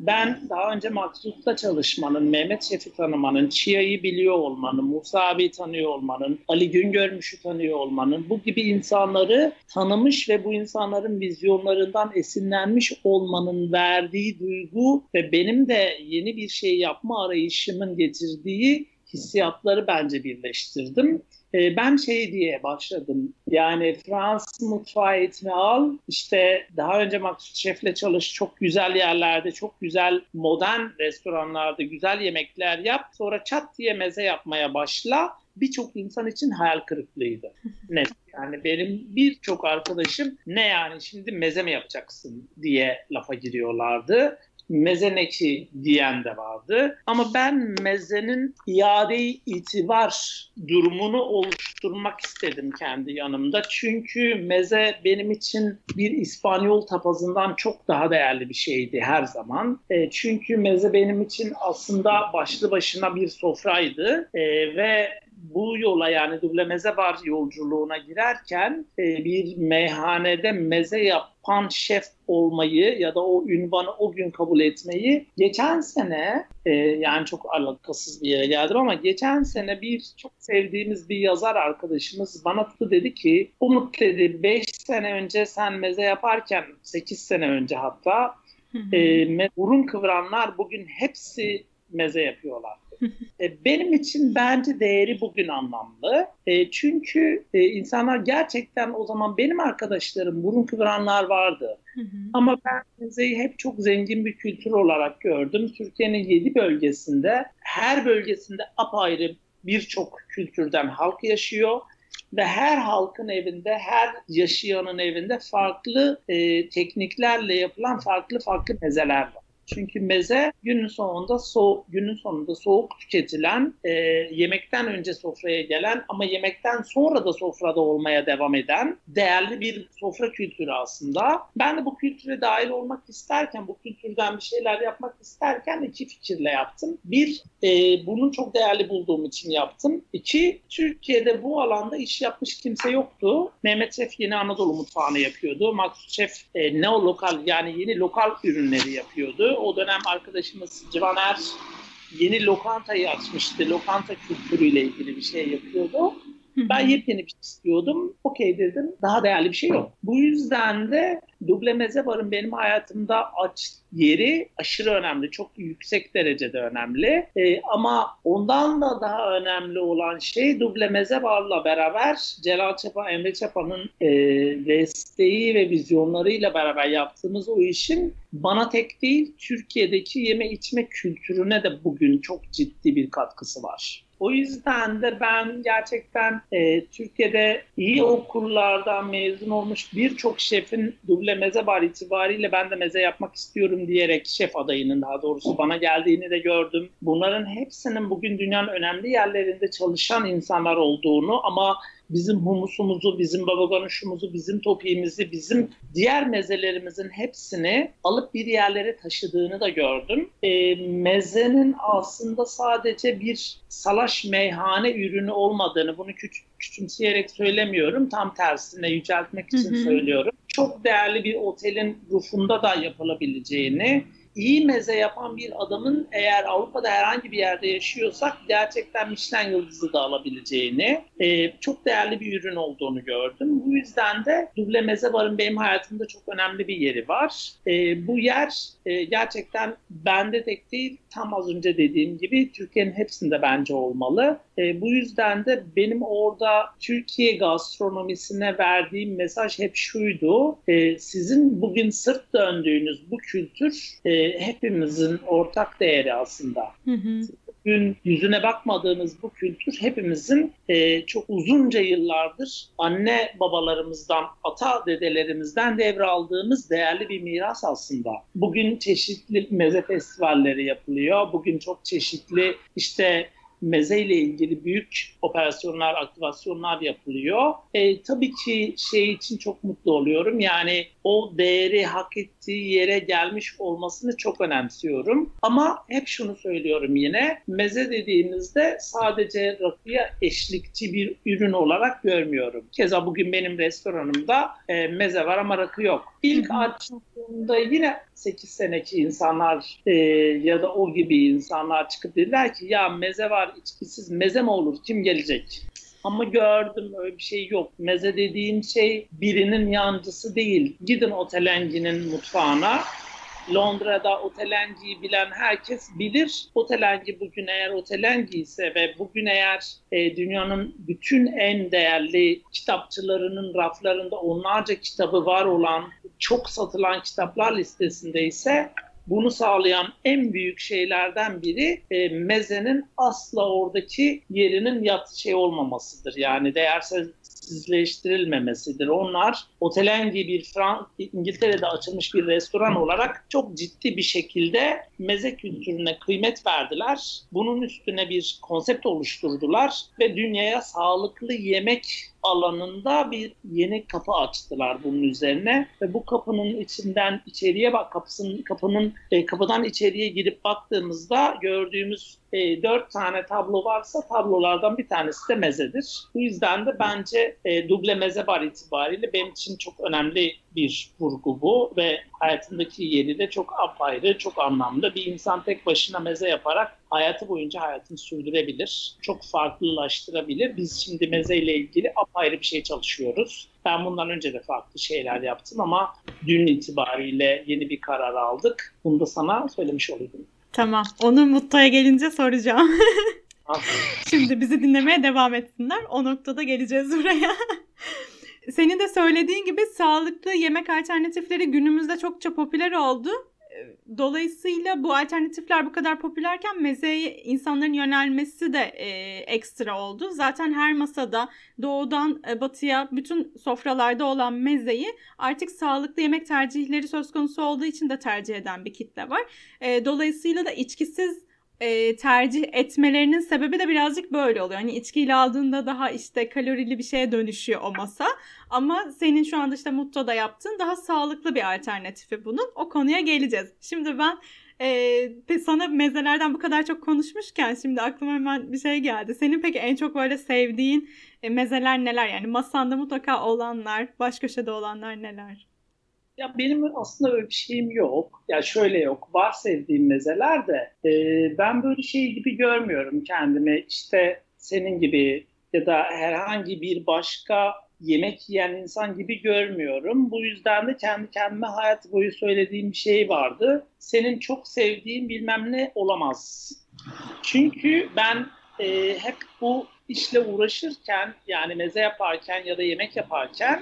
Ben daha önce Maksut'ta çalışmanın, Mehmet Şef'i tanımanın, Çiğa'yı biliyor olmanın, Musa abiyi tanıyor olmanın, Ali Güngörmüş'ü tanıyor olmanın, bu gibi insanları tanımış ve bu insanların vizyonlarından esinlenmiş olmanın verdiği duygu ve benim de yeni bir şey yapma arayışımın getirdiği hissiyatları bence birleştirdim. Ben şey diye başladım, yani Fransız mutfağı eğitimi al, işte daha önce Maksut Şef'le çalış, çok güzel yerlerde, çok güzel modern restoranlarda güzel yemekler yap, sonra çat diye meze yapmaya başla. Birçok insan için hayal kırıklığıydı. Ne? Yani benim birçok arkadaşım ne yani şimdi meze mi yapacaksın diye lafa giriyorlardı. Mezeneki diyen de vardı. Ama ben mezenin iade-i itibar durumunu oluşturmak istedim kendi yanımda. Çünkü meze benim için bir İspanyol tapazından çok daha değerli bir şeydi her zaman. E, çünkü meze benim için aslında başlı başına bir sofraydı. E, ve bu yola, yani Duble Meze Bar yolculuğuna girerken e, bir meyhanede meze yapan şef olmayı ya da o ünvanı o gün kabul etmeyi geçen sene e, yani çok alakasız bir yere geldim ama geçen sene bir çok sevdiğimiz bir yazar arkadaşımız bana tuttu, dedi ki Umut dedi beş sene önce sen meze yaparken, sekiz sene önce hatta e, burun kıvıranlar bugün hepsi meze yapıyorlar. Benim için bence değeri bugün anlamlı. Çünkü insanlar gerçekten, o zaman benim arkadaşlarım burun kıvıranlar vardı. Hı hı. Ama ben mezeyi hep çok zengin bir kültür olarak gördüm. Türkiye'nin yedi bölgesinde, her bölgesinde apayrı birçok kültürden halk yaşıyor. Ve her halkın evinde, her yaşayanın evinde farklı e, tekniklerle yapılan farklı farklı mezeler var. Çünkü meze günün sonunda soğuk, günün sonunda soğuk tüketilen, e, yemekten önce sofraya gelen ama yemekten sonra da sofrada olmaya devam eden değerli bir sofra kültürü aslında. Ben de bu kültüre dahil olmak isterken, bu kültürden bir şeyler yapmak isterken iki fikirle yaptım. Bir, e, bunu çok değerli bulduğum için yaptım. İki, Türkiye'de bu alanda iş yapmış kimse yoktu. Mehmet Şef yeni Anadolu mutfağını yapıyordu. Maksut Şef e, neolokal, yani yeni lokal ürünleri yapıyordu. O dönem arkadaşımız Civan Er yeni lokantayı açmıştı. Lokanta kültürüyle ilgili bir şey yapıyordu. Ben yepyeni bir şey istiyordum. Okey dedim. Daha değerli bir şey yok. Bu yüzden de Duble Meze Bar'ın benim hayatımda aç yeri aşırı önemli. Çok yüksek derecede önemli. Ee, ama ondan da daha önemli olan şey Duble Meze Bar'la beraber Celal Çapa, Emre Çapa'nın e, desteği ve vizyonlarıyla beraber yaptığımız o işin bana tek değil, Türkiye'deki yeme içme kültürüne de bugün çok ciddi bir katkısı var. O yüzden de ben gerçekten e, Türkiye'de iyi okullardan mezun olmuş birçok şefin Duble Meze Bar itibariyle ben de meze yapmak istiyorum diyerek şef adayının daha doğrusu bana geldiğini de gördüm. Bunların hepsinin bugün dünyanın önemli yerlerinde çalışan insanlar olduğunu ama bizim humusumuzu, bizim babaganuşumuzu, bizim topiğimizi, bizim diğer mezelerimizin hepsini alıp bir yerlere taşıdığını da gördüm. E, mezenin aslında sadece bir salaş meyhane ürünü olmadığını, bunu küç- küçümseyerek söylemiyorum, tam tersine yüceltmek için hı hı. söylüyorum. Çok değerli bir otelin rufunda da yapılabileceğini, İyi meze yapan bir adamın eğer Avrupa'da herhangi bir yerde yaşıyorsak gerçekten Michelin yıldızı da alabileceğini, e, çok değerli bir ürün olduğunu gördüm. Bu yüzden de Duble Meze Bar'ın benim hayatımda çok önemli bir yeri var. E, bu yer e, gerçekten bende tek değil, tam az önce dediğim gibi Türkiye'nin hepsinde bence olmalı. E, bu yüzden de benim orada Türkiye gastronomisine verdiğim mesaj hep şuydu. E, sizin bugün sırt döndüğünüz bu kültür e, hepimizin ortak değeri aslında. Hı hı. Bugün yüzüne bakmadığımız bu kültür hepimizin e, çok uzunca yıllardır anne babalarımızdan, ata dedelerimizden devraldığımız değerli bir miras aslında. Bugün çeşitli meze festivalleri yapılıyor. Bugün çok çeşitli işte... mezeyle ilgili büyük operasyonlar, aktivasyonlar yapılıyor. E, tabii ki şey için çok mutlu oluyorum. Yani o değeri hak ettiği yere gelmiş olmasını çok önemsiyorum. Ama hep şunu söylüyorum yine. Meze dediğimizde sadece rakıya eşlikçi bir ürün olarak görmüyorum. Keza bugün benim restoranımda e, meze var ama rakı yok. İlk açtığımda yine sekiz seneki insanlar e, ya da o gibi insanlar çıkıp dediler ki ya meze var, içkisiz meze mi olur, kim gelecek? Ama gördüm öyle bir şey yok. Meze dediğim şey birinin yancısı değil. Gidin Ottolenghi'nin mutfağına. Londra'da Ottolenghi'yi bilen herkes bilir. Ottolenghi bugün eğer Ottolenghi ise ve bugün eğer e, dünyanın bütün en değerli kitapçılarının raflarında onlarca kitabı var olan, çok satılan kitaplar listesindeyse bunu sağlayan en büyük şeylerden biri e, mezenin asla oradaki yerinin yat şey olmamasıdır. Yani değersizleştirilmemesidir. Onlar Ottolenghi bir Fransa, İngiltere'de açılmış bir restoran olarak çok ciddi bir şekilde meze kültürüne kıymet verdiler. Bunun üstüne bir konsept oluşturdular ve dünyaya sağlıklı yemek alanında bir yeni kapı açtılar bunun üzerine ve bu kapının içinden içeriye bak kapısının kapının e, kapıdan içeriye girip baktığımızda gördüğümüz e, dört tane tablo varsa tablolardan bir tanesi de mezedir. Bu yüzden de bence e, Duble Meze Bar itibariyle benim için çok önemli bir vurgu bu ve hayatındaki yeri de çok apayrı, çok anlamlı. Bir insan tek başına meze yaparak hayatı boyunca hayatını sürdürebilir, çok farklılaştırabilir. Biz şimdi mezeyle ilgili apayrı bir şey çalışıyoruz. Ben bundan önce de farklı şeyler yaptım ama dün itibariyle yeni bir karar aldık. Bunu da sana söylemiş olayım. Tamam, onu Mutlu'ya gelince soracağım. Şimdi bizi dinlemeye devam etsinler. O noktada geleceğiz buraya. Senin de söylediğin gibi sağlıklı yemek alternatifleri günümüzde çokça popüler oldu. Dolayısıyla bu alternatifler bu kadar popülerken mezeye insanların yönelmesi de e, ekstra oldu. Zaten her masada doğudan e, batıya bütün sofralarda olan mezeyi artık sağlıklı yemek tercihleri söz konusu olduğu için de tercih eden bir kitle var. E, dolayısıyla da içkisiz E, tercih etmelerinin sebebi de birazcık böyle oluyor. Hani içkiyle aldığında daha işte kalorili bir şeye dönüşüyor o masa. Ama senin şu anda işte Mutlu'da yaptığın daha sağlıklı bir alternatifi bunun. O konuya geleceğiz. Şimdi ben e, sana mezelerden bu kadar çok konuşmuşken şimdi aklıma hemen bir şey geldi. Senin peki en çok böyle sevdiğin e, mezeler neler? Yani masanda mutlaka olanlar, baş köşede olanlar neler? Ya benim aslında öyle bir şeyim yok. Ya şöyle yok. Var sevdiğim mezeler de e, ben böyle şey gibi görmüyorum kendimi. İşte senin gibi ya da herhangi bir başka yemek yiyen insan gibi görmüyorum. Bu yüzden de kendi kendime hayat boyu söylediğim bir şey vardı. Senin çok sevdiğin bilmem ne olamaz. Çünkü ben e, hep bu işle uğraşırken yani meze yaparken ya da yemek yaparken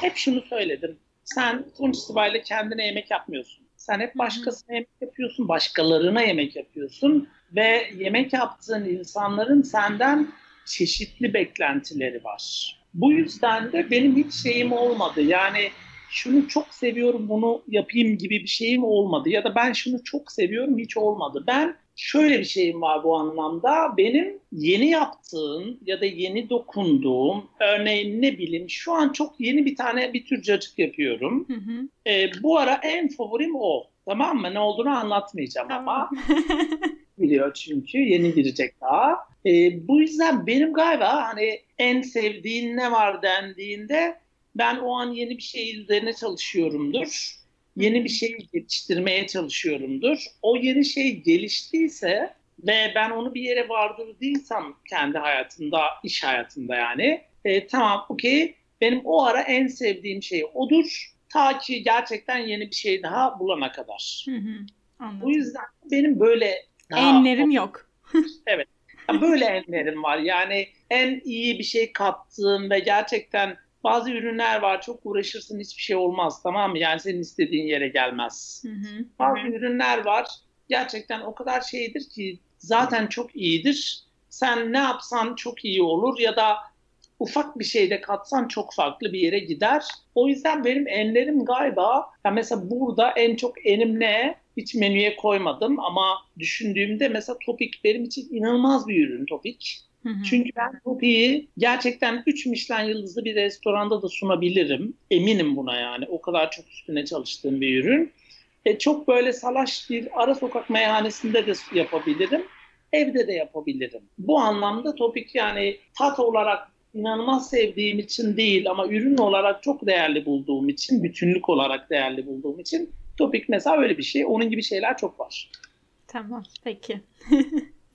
hep şunu söyledim. Sen sonuç itibariyle kendine yemek yapmıyorsun. Sen hep başkasına yemek yapıyorsun, başkalarına yemek yapıyorsun. Ve yemek yaptığın insanların senden çeşitli beklentileri var. Bu yüzden de benim hiç şeyim olmadı. Yani şunu çok seviyorum, bunu yapayım gibi bir şeyim olmadı. Ya da ben şunu çok seviyorum, hiç olmadı. Ben şöyle bir şeyim var bu anlamda. Benim yeni yaptığım ya da yeni dokunduğum, örneğin ne bileyim, şu an çok yeni bir tane bir tür cacık yapıyorum. Hı hı. E, bu ara en favorim o. Tamam mı? Ne olduğunu anlatmayacağım tamam. ama. Biliyor çünkü. Yeni girecek daha. E, bu yüzden benim galiba hani en sevdiğin ne var dendiğinde ben o an yeni bir şey üzerine çalışıyorumdur. Yeni bir şey geliştirmeye çalışıyorumdur. O yeni şey geliştiyse ve ben onu bir yere vardırdıysam kendi hayatımda, iş hayatımda yani. E, tamam, okey. Benim o ara en sevdiğim şey odur. Ta ki gerçekten yeni bir şey daha bulana kadar. Hı hı, anladım. Bu yüzden benim böyle... Enlerim o... yok. Evet. Böyle enlerim var. Yani en iyi bir şey kattığım ve gerçekten... Bazı ürünler var, çok uğraşırsın hiçbir şey olmaz, tamam mı? Yani senin istediğin yere gelmez. Hı hı. Bazı hı. ürünler var, gerçekten o kadar şeydir ki zaten çok iyidir. Sen ne yapsan çok iyi olur ya da ufak bir şey de katsan çok farklı bir yere gider. O yüzden benim enlerim galiba, ya mesela burada en çok enim ne? Hiç menüye koymadım ama düşündüğümde mesela topik benim için inanılmaz bir ürün topik. Çünkü ben topiği gerçekten üç Michelin yıldızlı bir restoranda da sunabilirim. Eminim buna yani. O kadar çok üstüne çalıştığım bir ürün. E, çok böyle salaş bir ara sokak meyhanesinde de yapabilirim. Evde de yapabilirim. Bu anlamda topik yani tat olarak inanılmaz sevdiğim için değil ama ürün olarak çok değerli bulduğum için, bütünlük olarak değerli bulduğum için topik mesela öyle bir şey. Onun gibi şeyler çok var. Tamam, peki.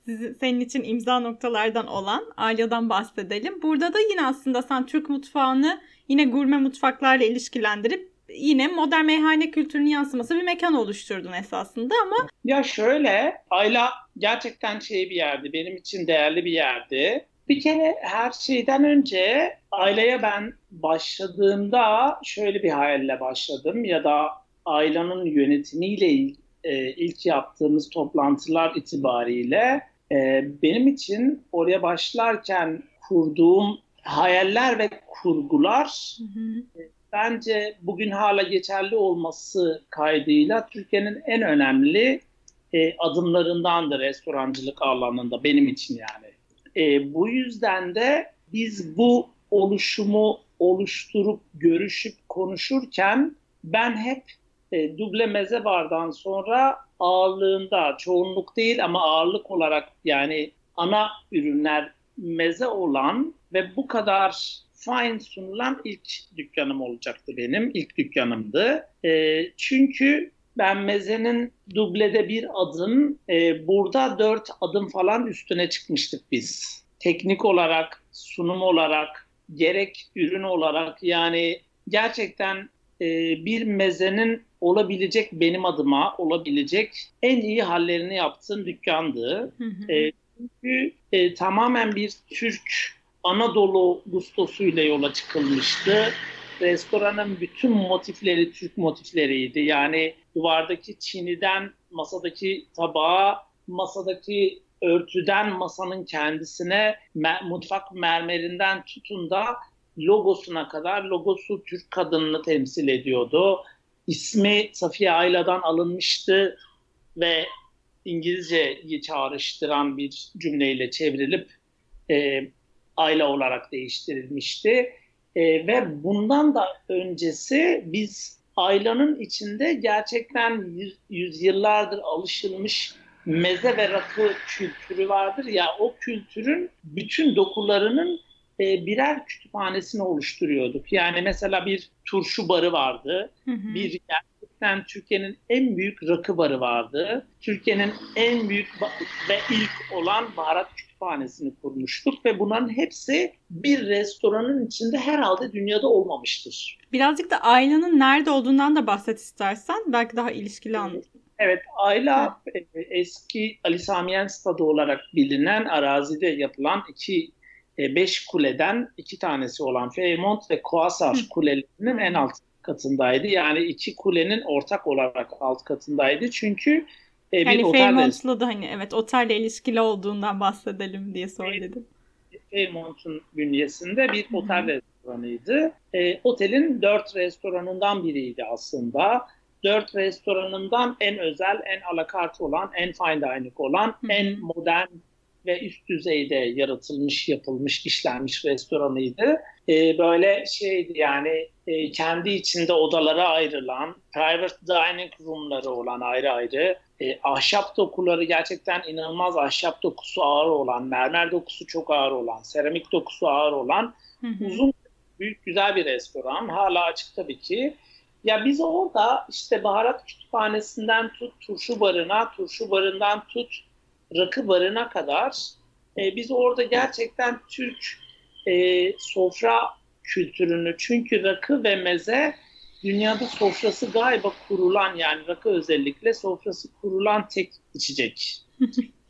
Sizin, senin için imza noktalardan olan Alya'dan bahsedelim. Burada da yine aslında sen Türk mutfağını yine gurme mutfaklarla ilişkilendirip yine modern meyhane kültürünün yansıması bir mekan oluşturdun esasında ama... Ya şöyle, Ayla gerçekten şey bir yerdi, benim için değerli bir yerdi. Bir kere her şeyden önce Ayla'ya ben başladığımda şöyle bir hayalle başladım ya da Ayla'nın yönetimiyle ilgili. E, ilk yaptığımız toplantılar itibariyle e, benim için oraya başlarken kurduğum hayaller ve kurgular hı hı. E, bence bugün hala geçerli olması kaydıyla Türkiye'nin en önemli e, adımlarındandır restorancılık alanında benim için yani. E, bu yüzden de biz bu oluşumu oluşturup görüşüp konuşurken ben hep E, Duble Meze Bar'dan sonra ağırlığında, çoğunluk değil ama ağırlık olarak yani ana ürünler meze olan ve bu kadar fine sunulan ilk dükkanım olacaktı benim. İlk dükkanımdı. E, çünkü ben mezenin dublede bir adım, e, burada dört adım falan üstüne çıkmıştık biz. Teknik olarak, sunum olarak, gerek ürün olarak yani gerçekten e, bir mezenin olabilecek benim adıma olabilecek en iyi hallerini yaptığım dükkandı. Hı hı. E, çünkü e, tamamen bir Türk Anadolu gustosuyla yola çıkılmıştı. Restoranın bütün motifleri Türk motifleriydi. Yani duvardaki çiniden masadaki tabağa, masadaki örtüden masanın kendisine, me- mutfak mermerinden tutun da logosuna kadar, logosu Türk kadınını temsil ediyordu. İsmi Safiye Ayla'dan alınmıştı ve İngilizceyi çağrıştıran bir cümleyle çevrilip e, Ayla olarak değiştirilmişti. E, ve bundan da öncesi biz Ayla'nın içinde gerçekten yüz, yüzyıllardır alışılmış meze ve rakı kültürü vardır. Ya o kültürün bütün dokularının birer kütüphanesini oluşturuyorduk. Yani mesela bir turşu barı vardı. Hı hı. Bir gerçekten Türkiye'nin en büyük rakı barı vardı. Türkiye'nin en büyük ve ilk olan baharat kütüphanesini kurmuştuk ve bunların hepsi bir restoranın içinde herhalde dünyada olmamıştır. Birazcık da Ayla'nın nerede olduğundan da bahset istersen. Belki daha ilişkili anlayın. Evet, Ayla hı. eski Ali Samiyen Stadı olarak bilinen arazide yapılan iki beş kuleden iki tanesi olan Feymont ve Koasar Hı. kulelerinin en alt katındaydı. Yani iki kulenin ortak olarak alt katındaydı. Çünkü E, hani Fairmont'lu da hani evet otelle ilişkili olduğundan bahsedelim diye söyledim. Fairmont'un bünyesinde bir otel restoranıydı. E, otelin dört restoranından biriydi aslında. Dört restoranından en özel, en alakart olan, en fine dining olan, Hı-hı. en modern ve üst düzeyde yaratılmış, yapılmış, işlenmiş restoranıydı. Ee, böyle şeydi yani e, kendi içinde odalara ayrılan, private dining roomları olan ayrı ayrı, e, ahşap dokuları gerçekten inanılmaz, ahşap dokusu ağır olan, mermer dokusu çok ağır olan, seramik dokusu ağır olan, hı hı. uzun, büyük, güzel bir restoran. Hala açık tabii ki. Ya biz orada işte baharat kütüphanesinden tut, turşu barına, turşu barından tut, rakı barına kadar e, biz orada gerçekten Türk e, sofra kültürünü, çünkü rakı ve meze dünyada sofrası galiba kurulan, yani rakı özellikle sofrası kurulan tek içecek.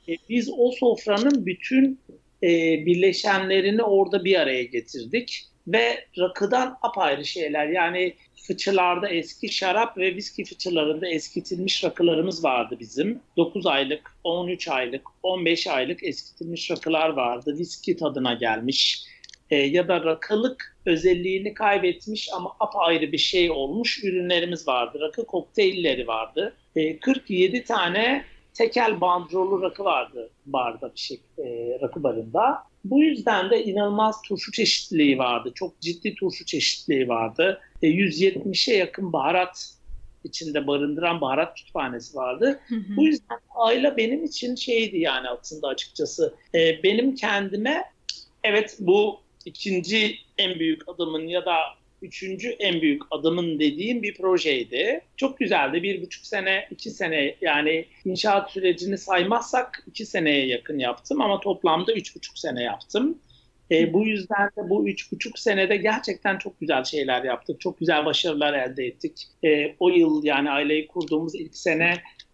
e, biz o sofranın bütün e, birleşenlerini orada bir araya getirdik ve rakıdan apayrı şeyler, yani fıçılarda eski şarap ve viski fıçılarında eskitilmiş rakılarımız vardı bizim. dokuz aylık, on üç aylık, on beş aylık eskitilmiş rakılar vardı. Viski tadına gelmiş e, ya da rakılık özelliğini kaybetmiş ama apayrı bir şey olmuş ürünlerimiz vardı. Rakı kokteylleri vardı. E, kırk yedi tane tekel bandrollu rakı vardı barda, bir şey, e, rakı barında. Bu yüzden de inanılmaz turşu çeşitliliği vardı. Çok ciddi turşu çeşitliliği vardı. E, yüz yetmişe yakın baharat içinde barındıran baharat kütüphanesi vardı. Hı hı. Bu yüzden Ayla benim için şeydi yani aslında açıkçası. E, benim kendime evet bu ikinci en büyük adımın ya da üçüncü en büyük adımın dediğim bir projeydi. Çok güzeldi. Bir buçuk sene, iki sene yani inşaat sürecini saymazsak iki seneye yakın yaptım ama toplamda üç buçuk sene yaptım. E, bu yüzden de bu üç buçuk senede gerçekten çok güzel şeyler yaptık. Çok güzel başarılar elde ettik. E, o yıl yani aileyi kurduğumuz ilk sene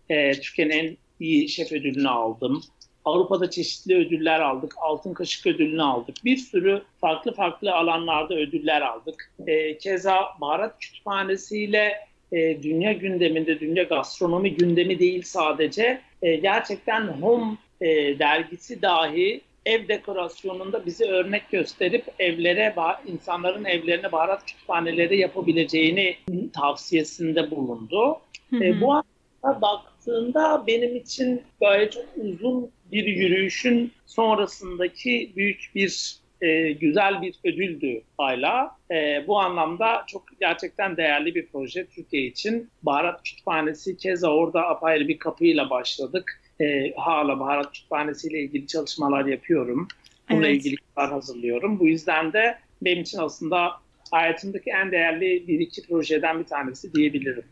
e, Türkiye'nin en iyi şef ödülünü aldım. Avrupa'da çeşitli ödüller aldık. Altın Kaşık ödülünü aldık. Bir sürü farklı farklı alanlarda ödüller aldık. E, keza Baharat Kütüphanesi ile e, dünya gündeminde, dünya gastronomi gündemi değil sadece, e, gerçekten Home e, dergisi dahi ev dekorasyonunda bizi örnek gösterip evlere, insanların evlerine baharat kütüphaneleri yapabileceğini tavsiyesinde bulundu. Hı hı. E, bu anlamda baktığında benim için böyle çok uzun bir yürüyüşün sonrasındaki büyük bir e, güzel bir ödüldü hala. E, bu anlamda çok gerçekten değerli bir proje Türkiye için. Baharat Kütüphanesi keza orada apayrı bir kapıyla başladık. E, hala Baharat Kütüphanesi ile ilgili çalışmalar yapıyorum. Bununla evet. ilgili kitaplar hazırlıyorum. Bu yüzden de benim için aslında hayatımdaki en değerli bir iki projeden bir tanesi diyebilirim.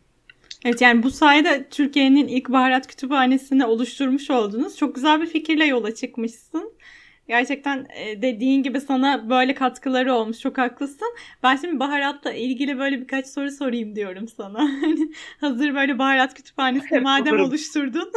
Evet, yani bu sayede Türkiye'nin ilk baharat kütüphanesini oluşturmuş oldunuz. Çok güzel bir fikirle yola çıkmışsın. Gerçekten dediğin gibi sana böyle katkıları olmuş. Çok haklısın. Ben şimdi baharatla ilgili böyle birkaç soru sorayım diyorum sana. Hazır böyle baharat kütüphanesini madem oluşturdun.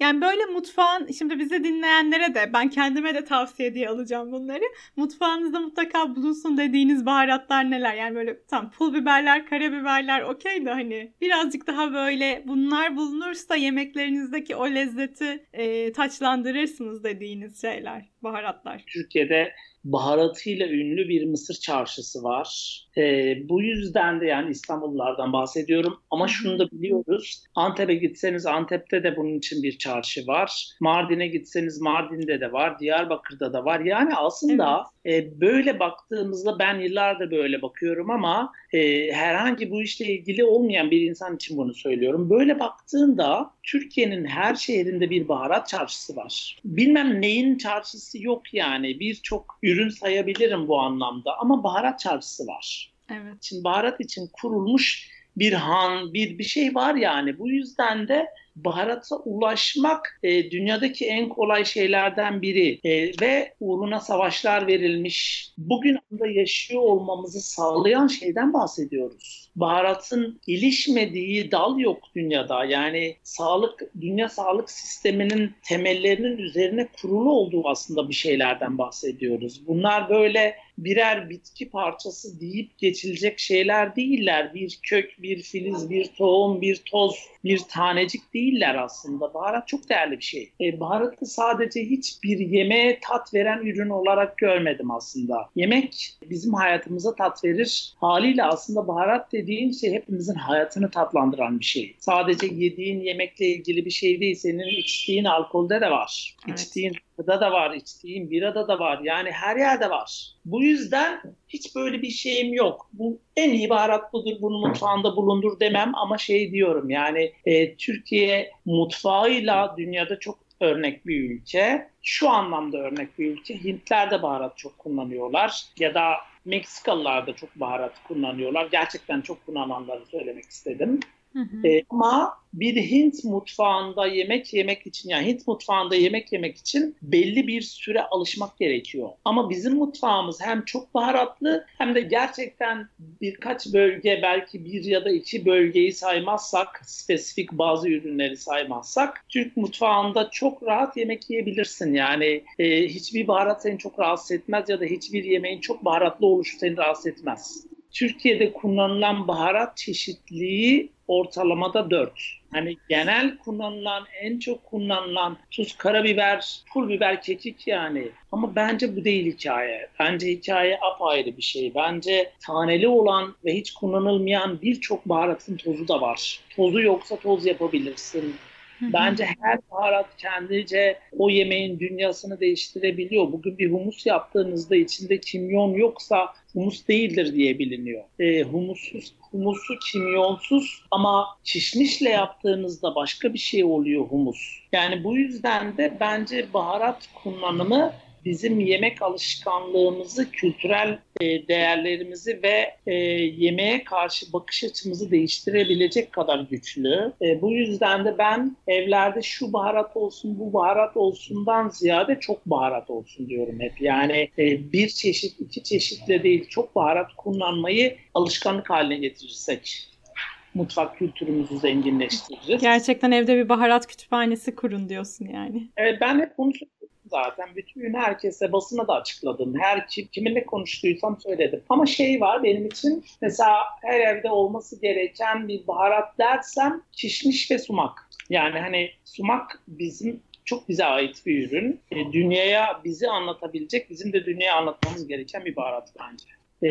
Yani böyle mutfağın, şimdi bizi dinleyenlere de, ben kendime de tavsiye diye alacağım bunları. Mutfağınızda mutlaka bulunsun dediğiniz baharatlar neler? Yani böyle tam pul biberler, karabiberler okey de hani birazcık daha böyle bunlar bulunursa yemeklerinizdeki o lezzeti e, taçlandırırsınız dediğiniz şeyler, baharatlar. Türkiye'de baharatıyla ünlü bir Mısır çarşısı var. E, bu yüzden de yani İstanbullulardan bahsediyorum. Ama şunu da biliyoruz. Antep'e gitseniz Antep'te de bunun için bir çarşı var. Mardin'e gitseniz Mardin'de de var. Diyarbakır'da da var. Yani aslında evet. e, böyle baktığımızda ben yıllardır böyle bakıyorum ama e, herhangi bu işle ilgili olmayan bir insan için bunu söylüyorum. Böyle baktığında Türkiye'nin her şehrinde bir baharat çarşısı var. Bilmem neyin çarşısı yok yani. Birçok ürün sayabilirim bu anlamda ama baharat çarşısı var. Evet. Şimdi baharat için kurulmuş bir han, bir bir şey var yani. Bu yüzden de baharata ulaşmak e, dünyadaki en kolay şeylerden biri e, ve uğruna savaşlar verilmiş. Bugün burada yaşıyor olmamızı sağlayan şeyden bahsediyoruz. Baharatın ilişmediği dal yok dünyada. Yani sağlık, dünya sağlık sisteminin temellerinin üzerine kurulu olduğu aslında bir şeylerden bahsediyoruz. Bunlar böyle birer bitki parçası deyip geçilecek şeyler değiller. Bir kök, bir filiz, bir tohum, bir toz, bir tanecik değil. değiller aslında. Baharat çok değerli bir şey. E, baharatı sadece hiçbir yemeğe tat veren ürün olarak görmedim aslında. Yemek bizim hayatımıza tat verir. Haliyle aslında baharat dediğin şey hepimizin hayatını tatlandıran bir şey. Sadece yediğin yemekle ilgili bir şey değil. Senin içtiğin alkolde de var. Evet. İçtiğin gıda da var, içtiğim birada da var. Yani her yerde var. Bu yüzden hiç böyle bir şeyim yok. Bu en iyi baharat budur, bunu mutfağında bulundur demem ama şey diyorum yani e, Türkiye mutfağıyla dünyada çok örnek bir ülke. Şu anlamda örnek bir ülke. Hintler de baharat çok kullanıyorlar ya da Meksikalılar da çok baharat kullanıyorlar. Gerçekten çok kullananları söylemek istedim. Hı hı. E, ama bir Hint mutfağında yemek yemek için yani Hint mutfağında yemek yemek için belli bir süre alışmak gerekiyor. Ama bizim mutfağımız hem çok baharatlı hem de gerçekten birkaç bölge belki bir ya da iki bölgeyi saymazsak, spesifik bazı ürünleri saymazsak Türk mutfağında çok rahat yemek yiyebilirsin. Yani e, hiçbir baharat seni çok rahatsız etmez ya da hiçbir yemeğin çok baharatlı oluşu seni rahatsız etmez. Türkiye'de kullanılan baharat çeşitliliği ortalamada dört. Hani genel kullanılan, en çok kullanılan tuz, karabiber, pul biber, kekik yani. Ama bence bu değil hikaye. Bence hikaye apayrı bir şey. Bence taneli olan ve hiç kullanılmayan birçok baharatın tozu da var. Tozu yoksa toz yapabilirsin. Bence her baharat kendince o yemeğin dünyasını değiştirebiliyor. Bugün bir humus yaptığınızda içinde kimyon yoksa humus değildir diye biliniyor. E, humussuz, humusu kimyonsuz ama kişnişle yaptığınızda başka bir şey oluyor humus. Yani bu yüzden de bence baharat kullanımı bizim yemek alışkanlığımızı, kültürel değerlerimizi ve yemeğe karşı bakış açımızı değiştirebilecek kadar güçlü. Bu yüzden de ben evlerde şu baharat olsun, bu baharat olsundan ziyade çok baharat olsun diyorum hep. Yani bir çeşit, iki çeşitle değil, çok baharat kullanmayı alışkanlık haline getirirsek mutfak kültürümüzü zenginleştiririz. Gerçekten evde bir baharat kütüphanesi kurun diyorsun yani. Evet, ben hep bunu zaten bütün herkese, basına da açıkladım. Her kim, kiminle konuştuysam söyledim. Ama şey var benim için, mesela her evde olması gereken bir baharat dersem kişniş ve sumak. Yani hani sumak bizim çok bize ait bir ürün. E, dünyaya bizi anlatabilecek, bizim de dünyaya anlatmamız gereken bir baharat bence.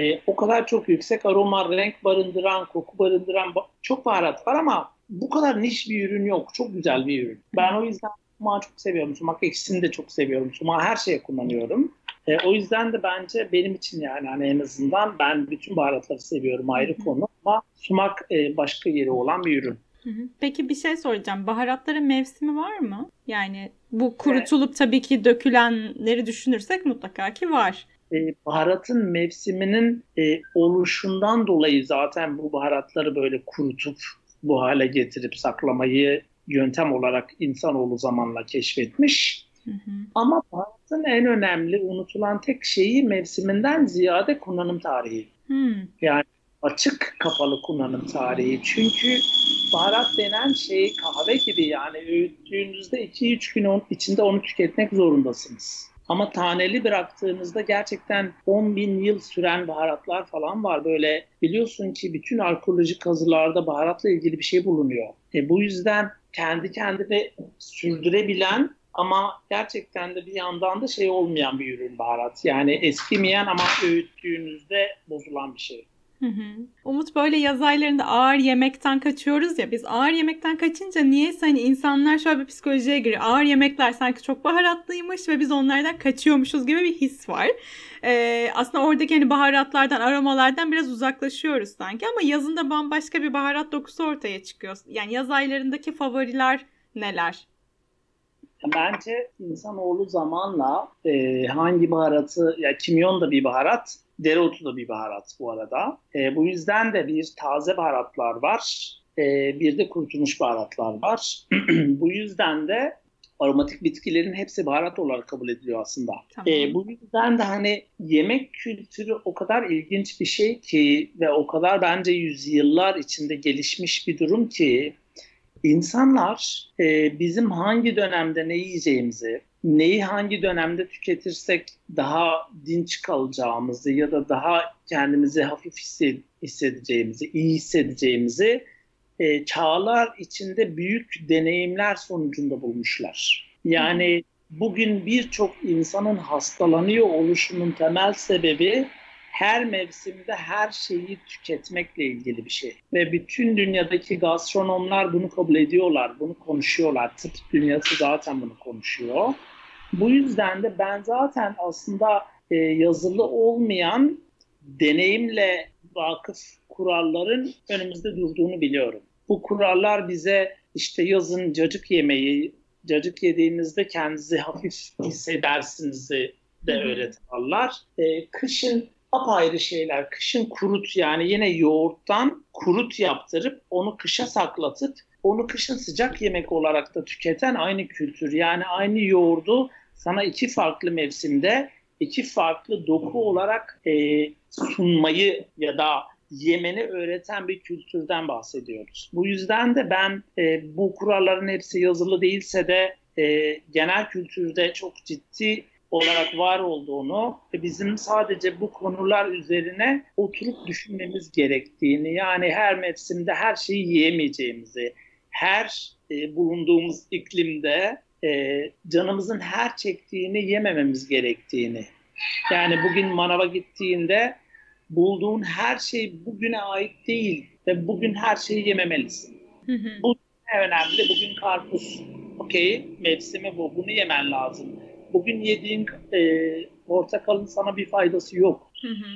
E, o kadar çok yüksek aroma, renk barındıran, koku barındıran çok baharat var ama bu kadar niş bir ürün yok. Çok güzel bir ürün. Ben o yüzden sumağı çok seviyorum. Sumak ekşisini de çok seviyorum. Sumağı her şeye kullanıyorum. E, o yüzden de bence benim için yani hani en azından ben bütün baharatları seviyorum, ayrı konu ama sumak e, başka yeri olan bir ürün. Peki bir şey soracağım. Baharatların mevsimi var mı? Yani bu kurutulup evet, tabii ki dökülenleri düşünürsek mutlaka ki var. E, baharatın mevsiminin e, oluşundan dolayı zaten bu baharatları böyle kurutup bu hale getirip saklamayı yöntem olarak insanoğlu zamanla keşfetmiş. Hı hı. Ama baharatın en önemli unutulan tek şeyi mevsiminden ziyade kullanım tarihi. Hı. Yani açık kapalı kullanım tarihi. Çünkü baharat denen şey kahve gibi yani öğüttüğünüzde iki üç gün on, içinde onu tüketmek zorundasınız. Ama taneli bıraktığınızda gerçekten on bin yıl süren baharatlar falan var. Böyle biliyorsun ki bütün arkeolojik kazılarda baharatla ilgili bir şey bulunuyor. E bu yüzden kendi kendine sürdürebilen ama gerçekten de bir yandan da şey olmayan bir ürün baharat. Yani eskimeyen ama öğüttüğünüzde bozulan bir şey. Hı hı. Umut, böyle yaz aylarında ağır yemekten kaçıyoruz ya, biz ağır yemekten kaçınca niyeyse hani insanlar şöyle bir psikolojiye giriyor, ağır yemekler sanki çok baharatlıymış ve biz onlardan kaçıyormuşuz gibi bir his var. Ee, aslında oradaki hani baharatlardan, aromalardan biraz uzaklaşıyoruz sanki ama yazında bambaşka bir baharat dokusu ortaya çıkıyor. Yani yaz aylarındaki favoriler neler? Bence insanoğlu zamanla e, hangi baharatı, ya kimyon da bir baharat, dereotu da bir baharat bu arada. E, bu yüzden de bir taze baharatlar var, e, bir de kurutulmuş baharatlar var. Bu yüzden de aromatik bitkilerin hepsi baharat olarak kabul ediliyor aslında. Tamam. E, bu yüzden de hani yemek kültürü o kadar ilginç bir şey ki ve o kadar bence yüzyıllar içinde gelişmiş bir durum ki İnsanlar e, bizim hangi dönemde ne yiyeceğimizi, neyi hangi dönemde tüketirsek daha dinç kalacağımızı ya da daha kendimizi hafif hissedeceğimizi, iyi hissedeceğimizi e, çağlar içinde büyük deneyimler sonucunda bulmuşlar. Yani bugün birçok insanın hastalanıyor oluşunun temel sebebi her mevsimde her şeyi tüketmekle ilgili bir şey. Ve bütün dünyadaki gastronomlar bunu kabul ediyorlar, bunu konuşuyorlar. Tıp dünyası zaten bunu konuşuyor. Bu yüzden de ben zaten aslında e, yazılı olmayan deneyimle vakıf kuralların önümüzde durduğunu biliyorum. Bu kurallar bize işte yazın cacık yemeyi, cacık yediğinizde kendinizi hafif hissedersinizi de öğretirler. E, kışın apayrı şeyler, kışın kurut, yani yine yoğurttan kurut yaptırıp onu kışa saklatıp onu kışın sıcak yemek olarak da tüketen aynı kültür. Yani aynı yoğurdu sana iki farklı mevsimde iki farklı doku olarak e, sunmayı ya da yemeni öğreten bir kültürden bahsediyoruz. Bu yüzden de ben e, bu kuralların hepsi yazılı değilse de e, genel kültürde çok ciddi olarak var olduğunu ve bizim sadece bu konular üzerine oturup düşünmemiz gerektiğini, yani her mevsimde her şeyi yiyemeyeceğimizi, her e, bulunduğumuz iklimde e, canımızın her çektiğini yemememiz gerektiğini. Yani bugün manava gittiğinde bulduğun her şey bugüne ait değil ve bugün her şeyi yememelisin. Hı hı. Bu ne önemli? Bugün karpuz. Okey, mevsimi bu. Bunu yemen lazım. Bugün yediğin e, portakalın sana bir faydası yok. Hı hı.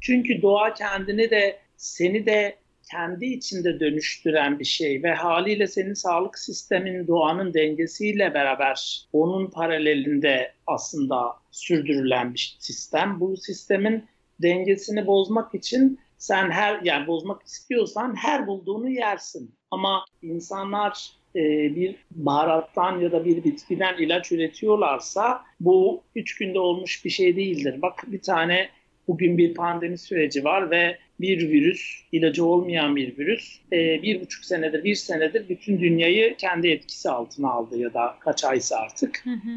Çünkü doğa kendini de seni de kendi içinde dönüştüren bir şey ve haliyle senin sağlık sistemin doğanın dengesiyle beraber onun paralelinde aslında sürdürülen bir sistem. Bu sistemin dengesini bozmak için sen her, yani bozmak istiyorsan her bulduğunu yersin. Ama insanlar e, bir baharattan ya da bir bitkiden ilaç üretiyorlarsa bu üç günde olmuş bir şey değildir. Bak bir tane bugün bir pandemi süreci var ve bir virüs, ilacı olmayan bir virüs e, bir buçuk senedir, bir senedir bütün dünyayı kendi etkisi altına aldı ya da kaç aysa artık. Hı hı.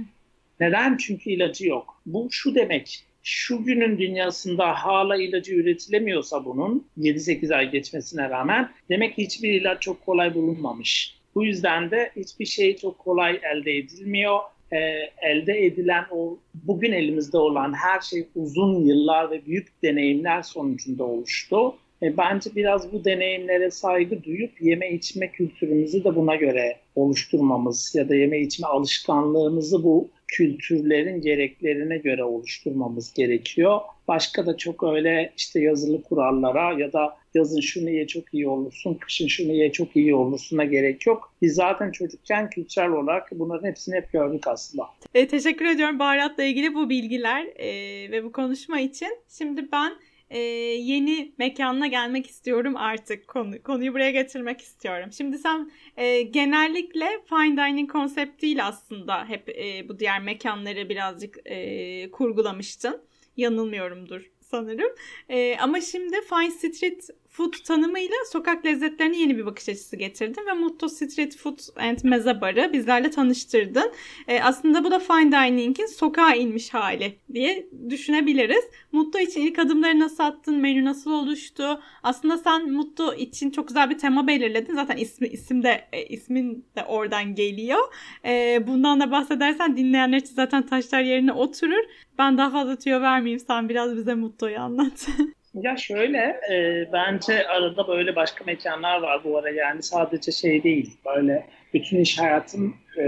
Neden? Çünkü ilacı yok. Bu şu demek. Şu günün dünyasında hala ilacı üretilemiyorsa bunun yedi sekiz ay geçmesine rağmen demek ki hiçbir ilaç çok kolay bulunmamış. Bu yüzden de hiçbir şey çok kolay elde edilmiyor. Ee, elde edilen o bugün elimizde olan her şey uzun yıllar ve büyük deneyimler sonucunda oluştu. E, bence biraz bu deneyimlere saygı duyup yeme içme kültürümüzü de buna göre oluşturmamız ya da yeme içme alışkanlığımızı bu kültürlerin gereklerine göre oluşturmamız gerekiyor. Başka da çok öyle işte yazılı kurallara ya da yazın şunu ye çok iyi olursun, kışın şunu ye çok iyi olursuna gerek yok. Biz zaten çocukken kültürel olarak bunların hepsini hep gördük aslında. E, teşekkür ediyorum baharatla ilgili bu bilgiler e, ve bu konuşma için. Şimdi ben e, yeni mekanına gelmek istiyorum artık. Konu, konuyu buraya getirmek istiyorum. Şimdi sen e, genellikle fine dining konseptiyle aslında hep e, bu diğer mekanları birazcık e, kurgulamıştın. Yanılmıyorumdur sanırım. E, ama şimdi fine street food tanımıyla sokak lezzetlerine yeni bir bakış açısı getirdin ve Mutlu Street Food and Meze Bar'ı bizlerle tanıştırdın. E, aslında bu da fine dining'in sokağa inmiş hali diye düşünebiliriz. Mutlu için ilk adımları nasıl attın? Menü nasıl oluştu? Aslında sen Mutlu için çok güzel bir tema belirledin. Zaten ismi, isim de, e, ismin de oradan geliyor. E, bundan da bahsedersen dinleyenler için zaten taşlar yerine oturur. Ben daha fazla tüyo vermeyeyim. Sen biraz bize Mutlu'yu anlat. Ya şöyle, e, bence arada böyle başka mekanlar var bu ara, yani sadece şey değil, böyle bütün iş hayatım e,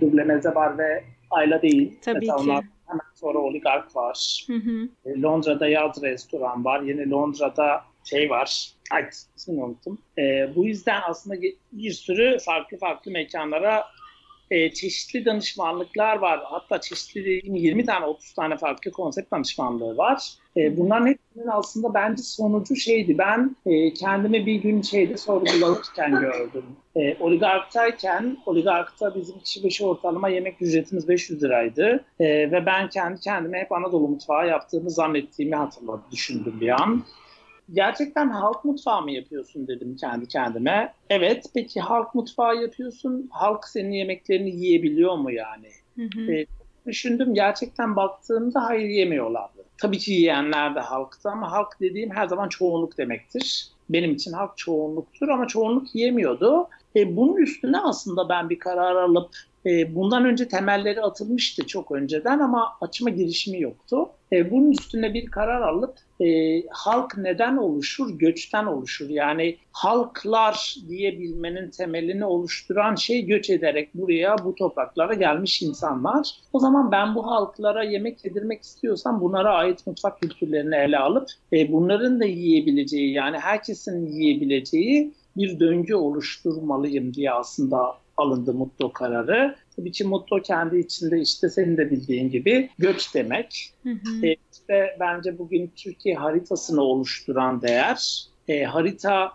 Duble Meze Bar ve Ayla değil. Tabii mesela ki. Onlar, hemen sonra Oligark var, hı hı. E, Londra'da Yaz Restoran var, yeni Londra'da şey var, ay ismini unuttum. E, bu yüzden aslında bir sürü farklı farklı mekanlara e, çeşitli danışmanlıklar var, hatta çeşitli yirmi tane otuz tane farklı konsept danışmanlığı var. Bunların hepsinin aslında bence sonucu şeydi. Ben e, kendimi bir gün şeyde sorgularken gördüm. E, oligarktayken, oligarkta bizim kişi başı ortalama yemek ücretimiz beş yüz liraydı. E, ve ben kendi kendime hep Anadolu mutfağı yaptığımı zannettiğimi hatırladım, düşündüm bir an. Gerçekten halk mutfağı mı yapıyorsun dedim kendi kendime. Evet, peki halk mutfağı yapıyorsun, halk senin yemeklerini yiyebiliyor mu yani? Hı hı. E, düşündüm, gerçekten baktığımda hayır yemiyorlardı. Tabii ki yiyenler de halkta ama halk dediğim her zaman çoğunluk demektir. benim için halk çoğunluktur ama çoğunluk yiyemiyordu. E, bunun üstüne aslında ben bir karar alıp e, bundan önce temelleri atılmıştı çok önceden ama açma girişimi yoktu. E, bunun üstüne bir karar alıp e, halk neden oluşur? Göçten oluşur. Yani halklar diyebilmenin temelini oluşturan şey göç ederek buraya, bu topraklara gelmiş insanlar. O zaman ben bu halklara yemek yedirmek istiyorsam bunlara ait mutfak kültürlerini ele alıp e, bunların da yiyebileceği, yani herkesin yiyebileceği bir döngü oluşturmalıyım diye aslında alındı Mutlu kararı. Tabii ki Mutlu kendi içinde işte senin de bildiğin gibi göç demek. Hı hı. E, işte bence bugün Türkiye haritasını oluşturan değer. E, haritaya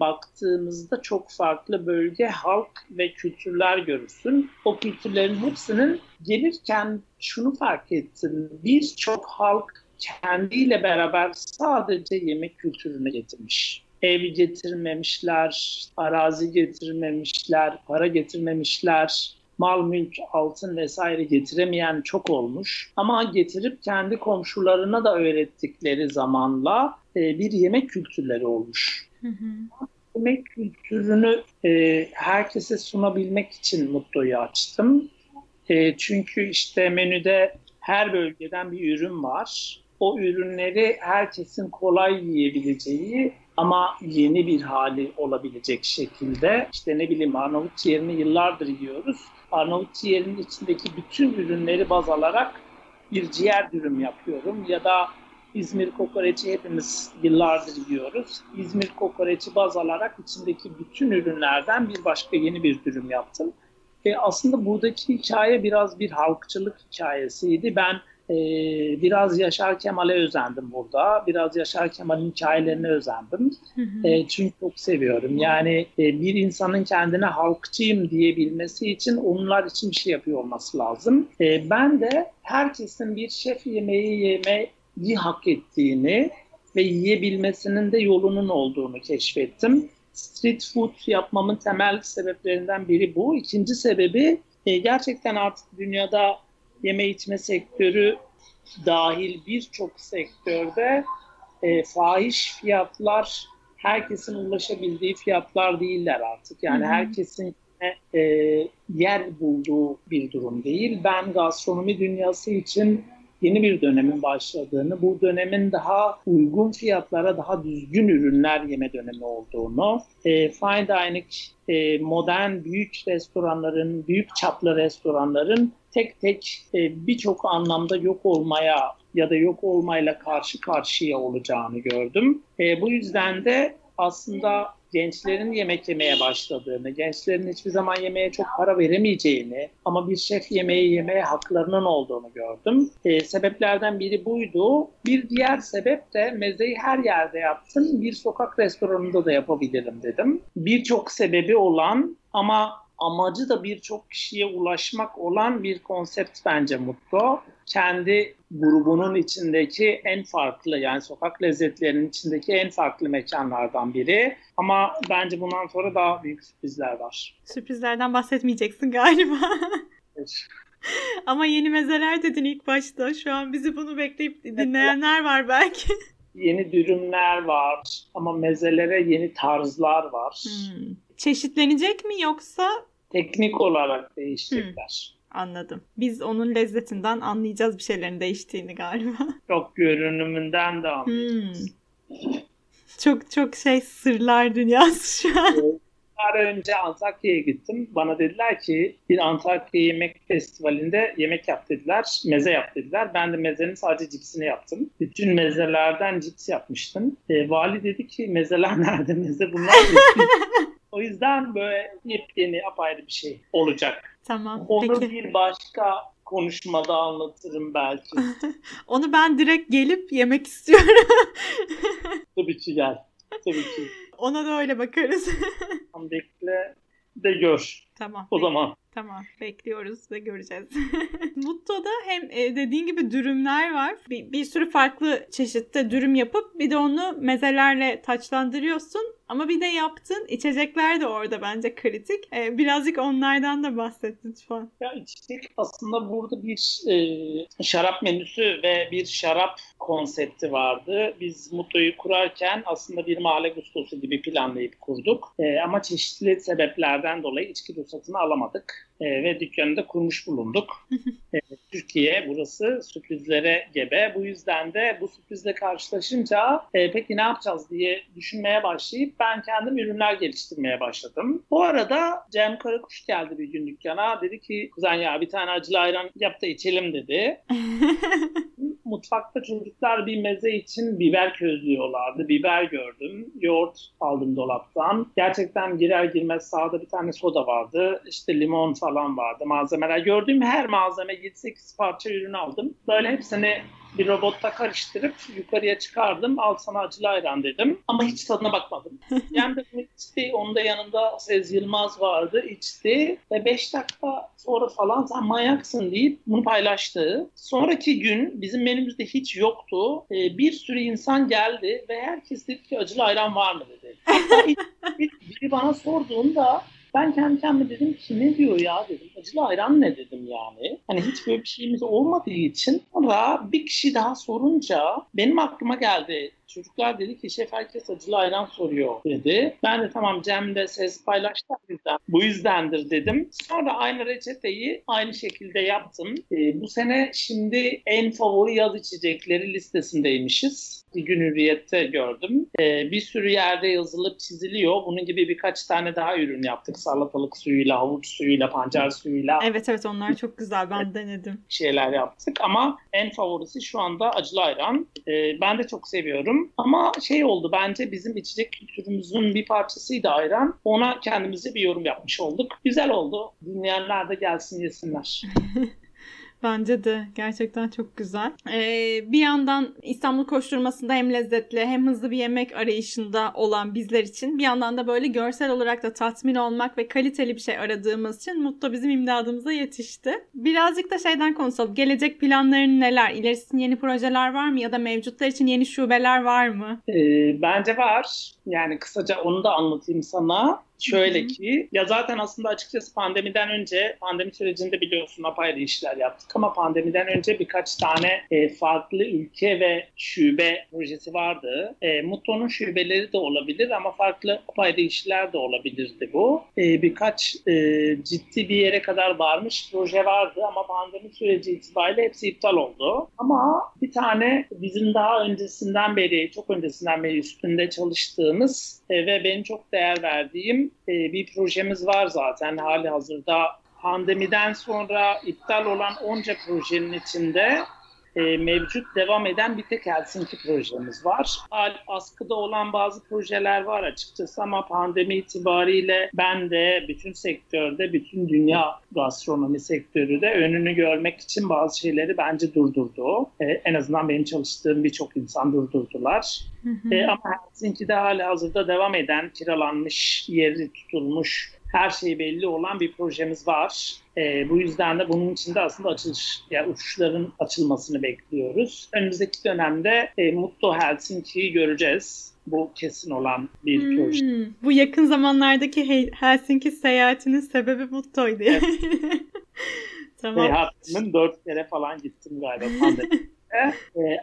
baktığımızda çok farklı bölge, halk ve kültürler görürsün. O kültürlerin hepsinin gelirken şunu fark ettim. Birçok halk kendiyle beraber sadece yemek kültürünü getirmiş. Ev getirmemişler, arazi getirmemişler, para getirmemişler, mal mülk, altın vesaire getiremeyen çok olmuş. Ama getirip kendi komşularına da öğrettikleri zamanla bir yemek kültürleri olmuş. Hı hı. Yemek kültürünü herkese sunabilmek için Mutlu'yu açtım. Çünkü işte menüde her bölgeden bir ürün var. O ürünleri herkesin kolay yiyebileceği ama yeni bir hali olabilecek şekilde, işte ne bileyim Arnavut ciğerini yıllardır yiyoruz. Arnavut ciğerinin içindeki bütün ürünleri baz alarak bir ciğer dürüm yapıyorum. Ya da İzmir kokoreçi hepimiz yıllardır yiyoruz. İzmir kokoreçi baz alarak içindeki bütün ürünlerden bir başka yeni bir dürüm yaptım. E aslında buradaki hikaye biraz bir halkçılık hikayesiydi. Ben Ee, biraz Yaşar Kemal'e özendim burada. Biraz Yaşar Kemal'in hikayelerine özendim. Hı hı. E, çünkü çok seviyorum. Yani e, bir insanın kendine halkçıyım diyebilmesi için onlar için bir şey yapıyor olması lazım. E, ben de herkesin bir şef yemeği yemeyi hak ettiğini ve yiyebilmesinin de yolunun olduğunu keşfettim. Street food yapmamın temel sebeplerinden biri bu. İkinci sebebi e, gerçekten artık dünyada yeme içme sektörü dahil birçok sektörde e, fahiş fiyatlar, herkesin ulaşabildiği fiyatlar değiller artık. Yani hmm. herkesin e, yer bulduğu bir durum değil. Ben gastronomi dünyası için yeni bir dönemin başladığını, bu dönemin daha uygun fiyatlara, daha düzgün ürünler yeme dönemi olduğunu, e, fine dining, e, modern büyük restoranların, büyük çaplı restoranların tek tek e, birçok anlamda yok olmaya ya da yok olmayla karşı karşıya olacağını gördüm. E, bu yüzden de aslında gençlerin yemek yemeye başladığını, gençlerin hiçbir zaman yemeğe çok para veremeyeceğini ama bir şef yemeği yemeye haklarının olduğunu gördüm. E, sebeplerden biri buydu. Bir diğer sebep de mezeyi her yerde yaptım, bir sokak restoranında da yapabilirim dedim. Birçok sebebi olan ama amacı da birçok kişiye ulaşmak olan bir konsept bence Mutlu. Kendi grubunun içindeki en farklı, yani sokak lezzetlerinin içindeki en farklı mekanlardan biri. Ama bence bundan sonra daha büyük sürprizler var. Sürprizlerden bahsetmeyeceksin galiba. Evet. Ama yeni mezeler dedin ilk başta. Şu an bizi bunu bekleyip dinleyenler var belki. Yeni dürümler var ama mezelere yeni tarzlar var. Hmm. Çeşitlenecek mi yoksa? Teknik olarak değişecekler. Hmm, anladım. Biz onun lezzetinden anlayacağız bir şeylerin değiştiğini galiba. Çok görünümünden de anlayacağız. Hmm. Çok çok şey sırlar dünyası şu an. Daha önce Antakya'ya gittim. Bana dediler ki bir Antakya Yemek Festivali'nde yemek yap dediler. Meze yap dediler. Ben de mezenin sadece cipsini yaptım. Bütün mezelerden cips yapmıştım. E, vali dedi ki mezeler nerede? Meze bunlar mı? O yüzden böyle yepyeni apayrı bir şey olacak. Tamam. Onu peki. Bir başka konuşmada anlatırım belki. Onu ben direkt gelip yemek istiyorum. Tabii ki gel. Tabii ki. Ona da öyle bakarız. Bekle de gör. Tamam. O zaman. Tamam. Bekliyoruz ve göreceğiz. Mutlu'da hem dediğin gibi dürümler var. Bir, bir sürü farklı çeşitte dürüm yapıp bir de onu mezelerle taçlandırıyorsun. Ama bir de yaptığın içecekler de orada bence kritik. Ee, birazcık onlardan da bahset lütfen. Ya içecek aslında burada bir e, şarap menüsü ve bir şarap konsepti vardı. Biz Mutlu'yu kurarken aslında bir mahalle gustosu gibi planlayıp kurduk. E, ama çeşitli sebeplerden dolayı içki ruhsatını alamadık. E, ve dükkanı da kurmuş bulunduk. e, Türkiye burası sürprizlere gebe. Bu yüzden de bu sürprizle karşılaşınca e, peki ne yapacağız diye düşünmeye başlayıp ben kendim ürünler geliştirmeye başladım. Bu arada Cem Karakuş geldi bir gün dükkana. Dedi ki kuzen ya bir tane acılı ayran yap da içelim dedi. Mutfakta çocuklar bir meze için biber közlüyorlardı. Biber gördüm. Yoğurt aldım dolaptan. Gerçekten girer girmez sağda bir tane soda vardı. İşte limon falan vardı. Malzemeler gördüğüm her malzeme yedi sekiz parça ürün aldım. Böyle hepsini bir robotta karıştırıp yukarıya çıkardım. Al sana acılı ayran dedim. Ama hiç tadına bakmadım. Yani benim içti. Onun da yanında Sez Yılmaz vardı. İçti. Ve beş dakika sonra falan sen manyaksın deyip bunu paylaştı. Sonraki gün bizim menümüzde hiç yoktu. Ee, bir sürü insan geldi ve herkes dedi ki acılı ayran var mı dedi. Hatta ilk, ilk biri bana sorduğunda ben kendi kendime dedim ki ne diyor ya dedim. Acılı ayran ne dedim yani. Hani hiç böyle bir şeyimiz olmadığı için. Ama bir kişi daha sorunca benim aklıma geldi. Çocuklar dedi ki şef herkes acılı ayran soruyor dedi. Ben de tamam Cem de ses paylaştı bizden. Bu yüzdendir dedim. Sonra aynı reçeteyi aynı şekilde yaptım. E, bu sene şimdi en favori yaz içecekleri listesindeymişiz. Bir gün Hürriyet'te gördüm. E, bir sürü yerde yazılıp çiziliyor. Bunun gibi birkaç tane daha ürün yaptık. Salatalık suyuyla, havuç suyuyla, pancar suyuyla. Evet evet onlar çok güzel. Ben denedim. Şeyler yaptık ama en favorisi şu anda acılı ayran. E, ben de çok seviyorum. Ama şey oldu bence bizim içecek kültürümüzün bir parçasıydı ayran. Ona kendimize bir yorum yapmış olduk. Güzel oldu. Dinleyenler de gelsin yesinler. Bence de gerçekten çok güzel. Ee, bir yandan İstanbul koşturmasında hem lezzetli hem hızlı bir yemek arayışında olan bizler için bir yandan da böyle görsel olarak da tatmin olmak ve kaliteli bir şey aradığımız için Mutlu bizim imdadımıza yetişti. Birazcık da şeyden konuşalım. Gelecek planların neler? İlerisinde yeni projeler var mı? Ya da mevcutlar için yeni şubeler var mı? Ee, bence var. Yani kısaca onu da anlatayım sana. Şöyle Hı-hı. ki ya zaten aslında açıkçası pandemiden önce pandemi sürecinde biliyorsun apayrı işler yaptık ama pandemiden önce birkaç tane e, farklı ülke ve şube projesi vardı. E, Mutlu'nun şubeleri de olabilir ama farklı apayrı işler de olabilirdi bu. E, birkaç e, ciddi bir yere kadar varmış proje vardı ama pandemi süreci itibariyle hepsi iptal oldu. Ama bir tane bizim daha öncesinden beri çok öncesinden beri üstünde çalıştığımız e, ve benim çok değer verdiğim bir projemiz var zaten hali hazırda. Pandemiden sonra iptal olan onca projenin içinde mevcut devam eden bir tek Helsinki projemiz var. Askıda olan bazı projeler var açıkçası ama pandemi itibariyle ben de bütün sektörde, bütün dünya gastronomi sektörü de önünü görmek için bazı şeyleri bence durdurdu. En azından benim çalıştığım birçok insan durdurdular. Hı hı. E, ama Helsinki'de hala hazırda devam eden, kiralanmış, yeri tutulmuş, her şey belli olan bir projemiz var. E, bu yüzden de bunun için de aslında açılış, yani uçuşların açılmasını bekliyoruz. Önümüzdeki dönemde e, Mutlu Helsinki'yi göreceğiz. Bu kesin olan bir hmm, proje. Bu yakın zamanlardaki Helsinki seyahatinin sebebi Mutlu'ydu. Evet. Tamam. Seyahatinin dört kere falan gittim galiba.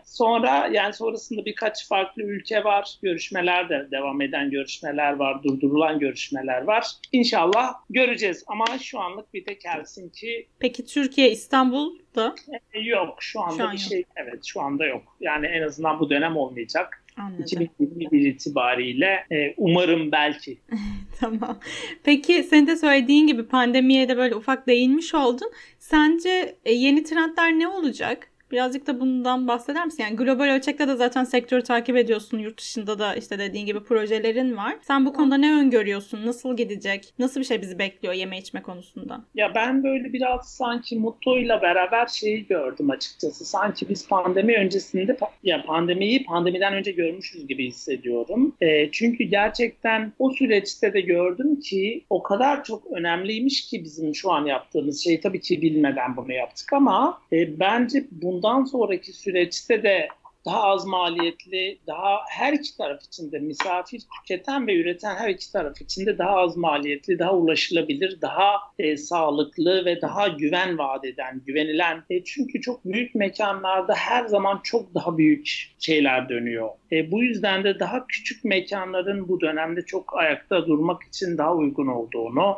Sonra yani sonrasında birkaç farklı ülke var. Görüşmeler de devam eden görüşmeler var. Durdurulan görüşmeler var. İnşallah göreceğiz ama şu anlık bir tek Helsinki. Peki Türkiye, İstanbul'da? Yok şu anda şu an bir şey yok. Evet şu anda yok. Yani en azından bu dönem olmayacak. Anladım. iki bin yirmi bir itibariyle e, umarım belki. Tamam. Peki sen de söylediğin gibi pandemiye de böyle ufak değinmiş oldun. Sence e, yeni trendler ne olacak? Birazcık da bundan bahseder misin? Yani global ölçekte de zaten sektörü takip ediyorsun. Yurt dışında da işte dediğin gibi projelerin var. Sen bu konuda ne öngörüyorsun? Nasıl gidecek? Nasıl bir şey bizi bekliyor yeme içme konusunda? Ya ben böyle biraz sanki Mutlu'yla beraber şeyi gördüm açıkçası. Sanki biz pandemi öncesinde ya pandemiyi pandemiden önce görmüşüz gibi hissediyorum. E, çünkü gerçekten o süreçte de gördüm ki o kadar çok önemliymiş ki bizim şu an yaptığımız şey. Tabii ki bilmeden bunu yaptık ama e, bence bundan sonraki süreçte de daha az maliyetli, daha her iki taraf için de misafir, tüketen ve üreten her iki taraf için de daha az maliyetli, daha ulaşılabilir, daha e, sağlıklı ve daha güven vaat eden, güvenilen. E, çünkü çok büyük mekanlarda her zaman çok daha büyük şeyler dönüyor. E, bu yüzden de daha küçük mekanların bu dönemde çok ayakta durmak için daha uygun olduğunu,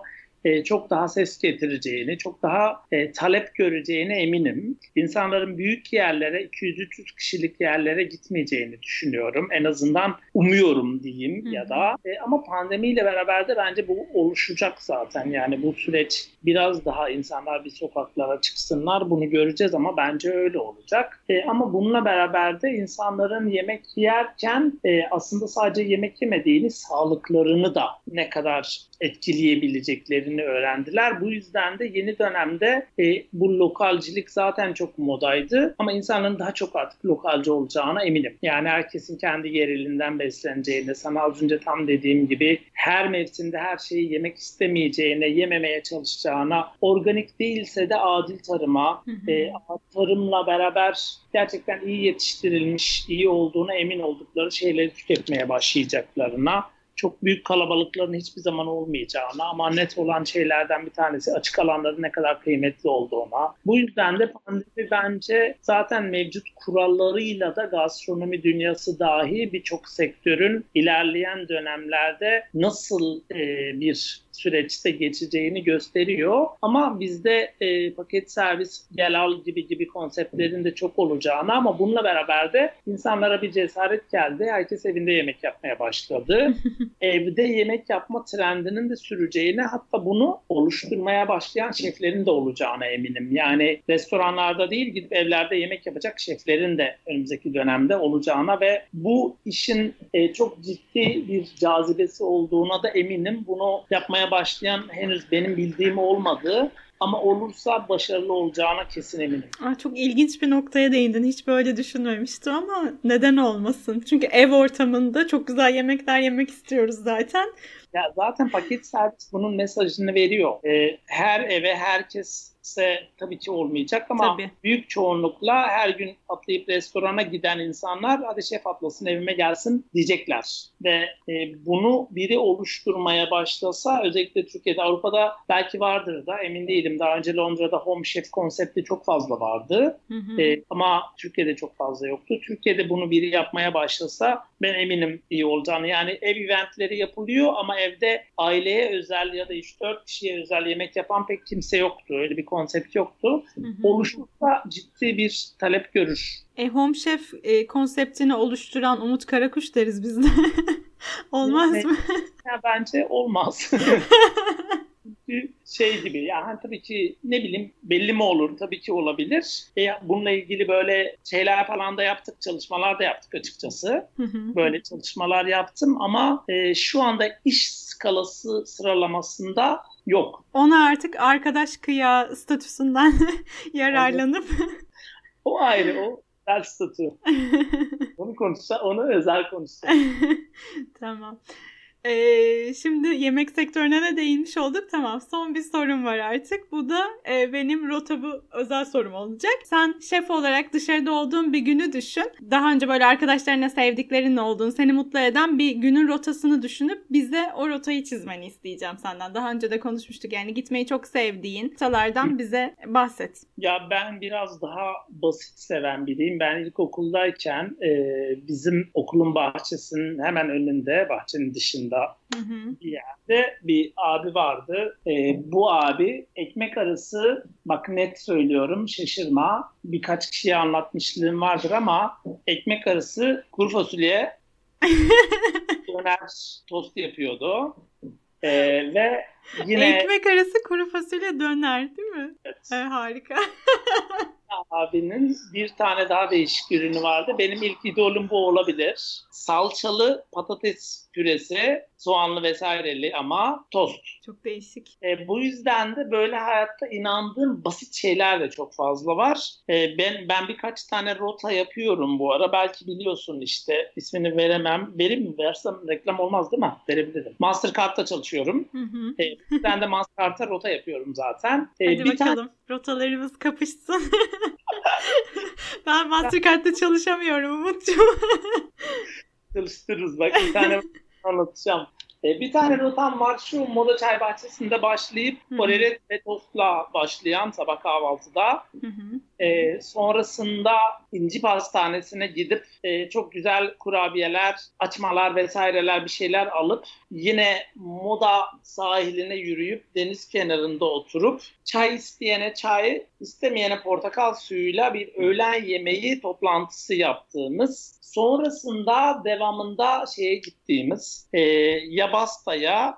çok daha ses getireceğini, çok daha e, talep göreceğini eminim. İnsanların büyük yerlere, iki yüz üç yüz kişilik yerlere gitmeyeceğini düşünüyorum. En azından umuyorum diyeyim, hı hı. ya da. E, ama pandemiyle beraber de bence bu oluşacak zaten. Yani bu süreç biraz daha insanlar bir sokaklara çıksınlar, bunu göreceğiz ama bence öyle olacak. E, ama bununla beraber de insanların yemek yerken e, aslında sadece yemek yemediğini, sağlıklarını da ne kadar etkileyebileceklerini öğrendiler. Bu yüzden de yeni dönemde e, bu lokalcilik zaten çok modaydı ama insanların daha çok artık lokalci olacağına eminim. Yani herkesin kendi yerelinden besleneceğine, sana az önce tam dediğim gibi her mevsimde her şeyi yemek istemeyeceğine, yememeye çalışacağına, organik değilse de adil tarıma, e, tarımla beraber gerçekten iyi yetiştirilmiş, iyi olduğuna emin oldukları şeyleri tüketmeye başlayacaklarına, çok büyük kalabalıkların hiçbir zaman olmayacağına ama net olan şeylerden bir tanesi açık alanların ne kadar kıymetli olduğuna. Bu yüzden de pandemi bence zaten mevcut kurallarıyla da gastronomi dünyası dahi birçok sektörün ilerleyen dönemlerde nasıl e, bir süreçte geçeceğini gösteriyor. Ama bizde e, paket servis, gel al gibi gibi konseptlerin de çok olacağını ama bununla beraber de insanlara bir cesaret geldi. Herkes evinde yemek yapmaya başladı. Evde yemek yapma trendinin de süreceğine, hatta bunu oluşturmaya başlayan şeflerin de olacağına eminim. Yani restoranlarda değil, gidip evlerde yemek yapacak şeflerin de önümüzdeki dönemde olacağına ve bu işin e, çok ciddi bir cazibesi olduğuna da eminim. Bunu yapmaya başlayan henüz benim bildiğim olmadığı ama olursa başarılı olacağına kesin eminim. Aa, çok ilginç bir noktaya değindin. Hiç böyle düşünmemiştim ama neden olmasın? Çünkü ev ortamında çok güzel yemekler yemek istiyoruz zaten. Ya zaten paket servis bunun mesajını veriyor. Ee, her eve, herkese tabii ki olmayacak ama tabii. Büyük çoğunlukla her gün atlayıp restorana giden insanlar hadi şef atlasın evime gelsin diyecekler. Ve e, bunu biri oluşturmaya başlasa, özellikle Türkiye'de, Avrupa'da belki vardır da emin değilim. Daha önce Londra'da home chef konsepti çok fazla vardı. Hı hı. E, ama Türkiye'de çok fazla yoktu. Türkiye'de bunu biri yapmaya başlasa ben eminim iyi olacağını. Yani ev eventleri yapılıyor ama evde aileye özel ya da üç dört kişiye özel yemek yapan pek kimse yoktu. Öyle bir konsept yoktu. Hı hı. Oluşursa ciddi bir talep görür. E, home chef e, konseptini oluşturan Umut Karakuş deriz biz de. Olmaz evet. mı? Ya, bence olmaz. Şey gibi yani tabii ki ne bileyim belli mi olur, tabii ki olabilir. E, bununla ilgili böyle şeyler falan da yaptık, çalışmalar da yaptık açıkçası. Hı hı. Böyle çalışmalar yaptım ama e, şu anda iş skalası sıralamasında yok. Ona artık arkadaş kıya statüsünden yararlanıp. O ayrı, o özel statü. Onu konuşsa, onu özel konuşsa. Tamam. Ee, şimdi yemek sektörüne de değinmiş olduk. Tamam, son bir sorum var artık. Bu da e, benim rotabu özel sorum olacak. Sen şef olarak dışarıda olduğun bir günü düşün. Daha önce böyle arkadaşlarına, sevdiklerinle olduğun, seni mutlu eden bir günün rotasını düşünüp bize o rotayı çizmeni isteyeceğim senden. Daha önce de konuşmuştuk. Yani gitmeyi çok sevdiğin rotalardan bize bahset. Ya ben biraz daha basit seven biriyim. Ben ilkokuldayken e, bizim okulun bahçesinin hemen önünde, bahçenin dışında Hı hı. bir yerde bir abi vardı. Ee, bu abi ekmek arası, bak net söylüyorum şaşırma, birkaç kişiye anlatmışlığım vardır ama ekmek arası kuru fasulye döner tost yapıyordu. Ee, ve yine ekmek arası kuru fasulye döner değil mi? Evet. Ee, harika. Abinin bir tane daha değişik ürünü vardı. Benim ilk idolüm bu olabilir. Salçalı patates püresi, soğanlı vesaireli ama tost. Çok değişik. E, bu yüzden de böyle hayatta inandığım basit şeyler de çok fazla var. E, ben ben birkaç tane rota yapıyorum bu ara. Belki biliyorsun işte, ismini veremem. Verim mi? Versem reklam olmaz değil mi? Verebilirim. Mastercard'da çalışıyorum. Hı hı. E, ben de Mastercard'a rota yapıyorum zaten. E, Hadi bir bakalım. Tane... Rotalarımız kapışsın. Ben Mastercard'da çalışamıyorum Umut'cum. Çalıştırırız bak, bir tane anlatacağım. Ee, bir tane rotam var, şu Moda Çay Bahçesi'nde başlayıp poleret ve tostla başlayan sabah kahvaltıda. Hı hı. Ee, sonrasında İnci Pastanesi'ne gidip e, çok güzel kurabiyeler, açmalar vesaireler bir şeyler alıp yine Moda sahiline yürüyüp deniz kenarında oturup çay isteyene çay, istemeyene portakal suyuyla bir öğlen yemeği toplantısı yaptığımız, sonrasında devamında şeye gittiğimiz e, ya Basta'ya,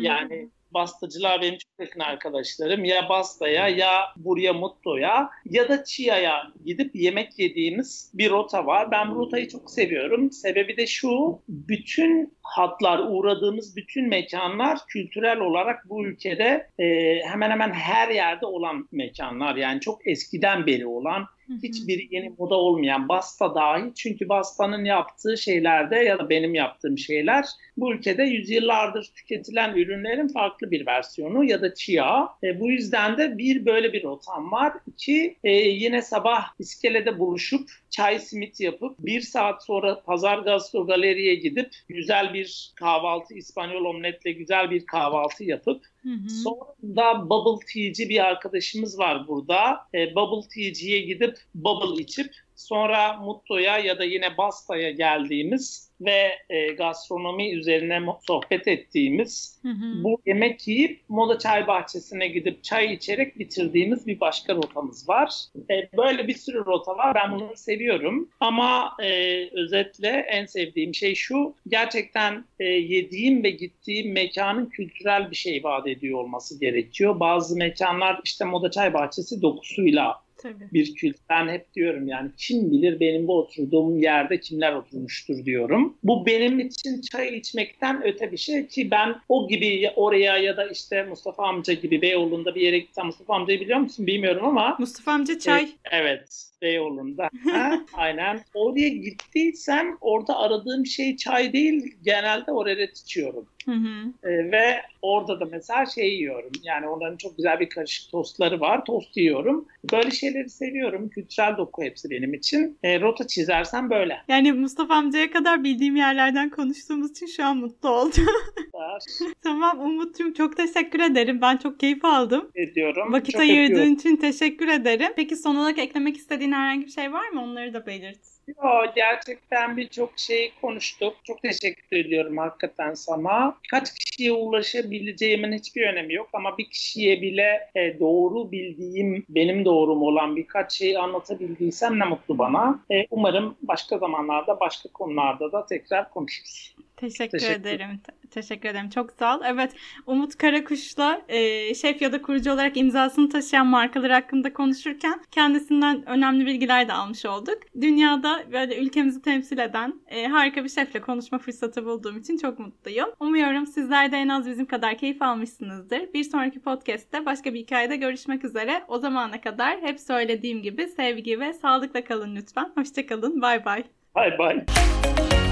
yani Bastacılar benim çok yakın arkadaşlarım, ya Basta'ya ya Buraya Mutlu'ya ya da Çiğa'ya gidip yemek yediğimiz bir rota var. Ben bu rotayı çok seviyorum. Sebebi de şu, bütün hatlar, uğradığımız bütün mekanlar kültürel olarak bu ülkede e, hemen hemen her yerde olan mekanlar. Yani çok eskiden beri olan, hiçbiri yeni moda olmayan, Basta dahil. Çünkü Basta'nın yaptığı şeylerde ya da benim yaptığım şeyler bu ülkede yüzyıllardır tüketilen ürünlerin farklı bir versiyonu ya da Chia. E, bu yüzden de bir böyle bir rotam var. İki, e, yine sabah iskelede buluşup çay simit yapıp bir saat sonra Pazar Gastro Galeri'ye gidip güzel bir kahvaltı, İspanyol omletle güzel bir kahvaltı yapıp, hı hı, sonra da bubble tea'ci bir arkadaşımız var burada. E, bubble tea'ciye gidip bubble içip sonra Mutlu'ya ya da yine Basta'ya geldiğimiz ve e, gastronomi üzerine sohbet ettiğimiz, hı hı, bu yemek yiyip Moda Çay Bahçesi'ne gidip çay içerek bitirdiğimiz bir başka rotamız var. E, böyle bir sürü rota var. Ben bunu seviyorum. Ama e, özetle en sevdiğim şey şu, gerçekten e, yediğim ve gittiğim mekanın kültürel bir şey vaat ediyor olması gerekiyor. Bazı mekanlar işte Moda Çay Bahçesi dokusuyla, tabii, bir kültür. Ben hep diyorum yani kim bilir benim bu oturduğum yerde kimler oturmuştur diyorum. Bu benim için çay içmekten öte bir şey ki ben o gibi oraya ya da işte Mustafa Amca gibi Beyoğlu'nda bir yere gitsem, Mustafa Amca'yı biliyor musun bilmiyorum ama. Mustafa Amca çay. E, evet. Beyoğlu'nda. Ha, aynen. Oraya gittiysem orada aradığım şey çay değil, genelde oraya içiyorum. Hı hı. E, ve orada da mesela şey yiyorum. Yani onların çok güzel bir karışık tostları var. Tost yiyorum. Böyle şeyleri seviyorum. Kültürel doku hepsi benim için. E, rota çizersem böyle. Yani Mustafa amcaya kadar bildiğim yerlerden konuştuğumuz için şu an mutlu oldum. Tamam Umut'cum, çok teşekkür ederim. Ben çok keyif aldım. Ediyorum. Vakit çok ayırdığın ediyorum. için teşekkür ederim. Peki son olarak eklemek istediğin herhangi bir şey var mı? Onları da belirt. Yo, gerçekten birçok şey konuştuk. Çok teşekkür ediyorum hakikaten sana. Kaç kişiye ulaşabileceğimin hiçbir önemi yok ama bir kişiye bile e, doğru bildiğim, benim doğrum olan birkaç şeyi anlatabildiysem ne mutlu bana. E, umarım başka zamanlarda, başka konularda da tekrar konuşuruz. Teşekkür, teşekkür ederim. Teşekkür ederim. Çok sağ ol. Evet, Umut Karakuş'la e, şef ya da kurucu olarak imzasını taşıyan markalar hakkında konuşurken kendisinden önemli bilgiler de almış olduk. Dünyada böyle ülkemizi temsil eden e, harika bir şefle konuşma fırsatı bulduğum için çok mutluyum. Umuyorum sizler de en az bizim kadar keyif almışsınızdır. Bir sonraki podcast'te başka bir hikayede görüşmek üzere. O zamana kadar hep söylediğim gibi sevgi ve sağlıkla kalın lütfen. Hoşça kalın. Bay bay. Bay bay.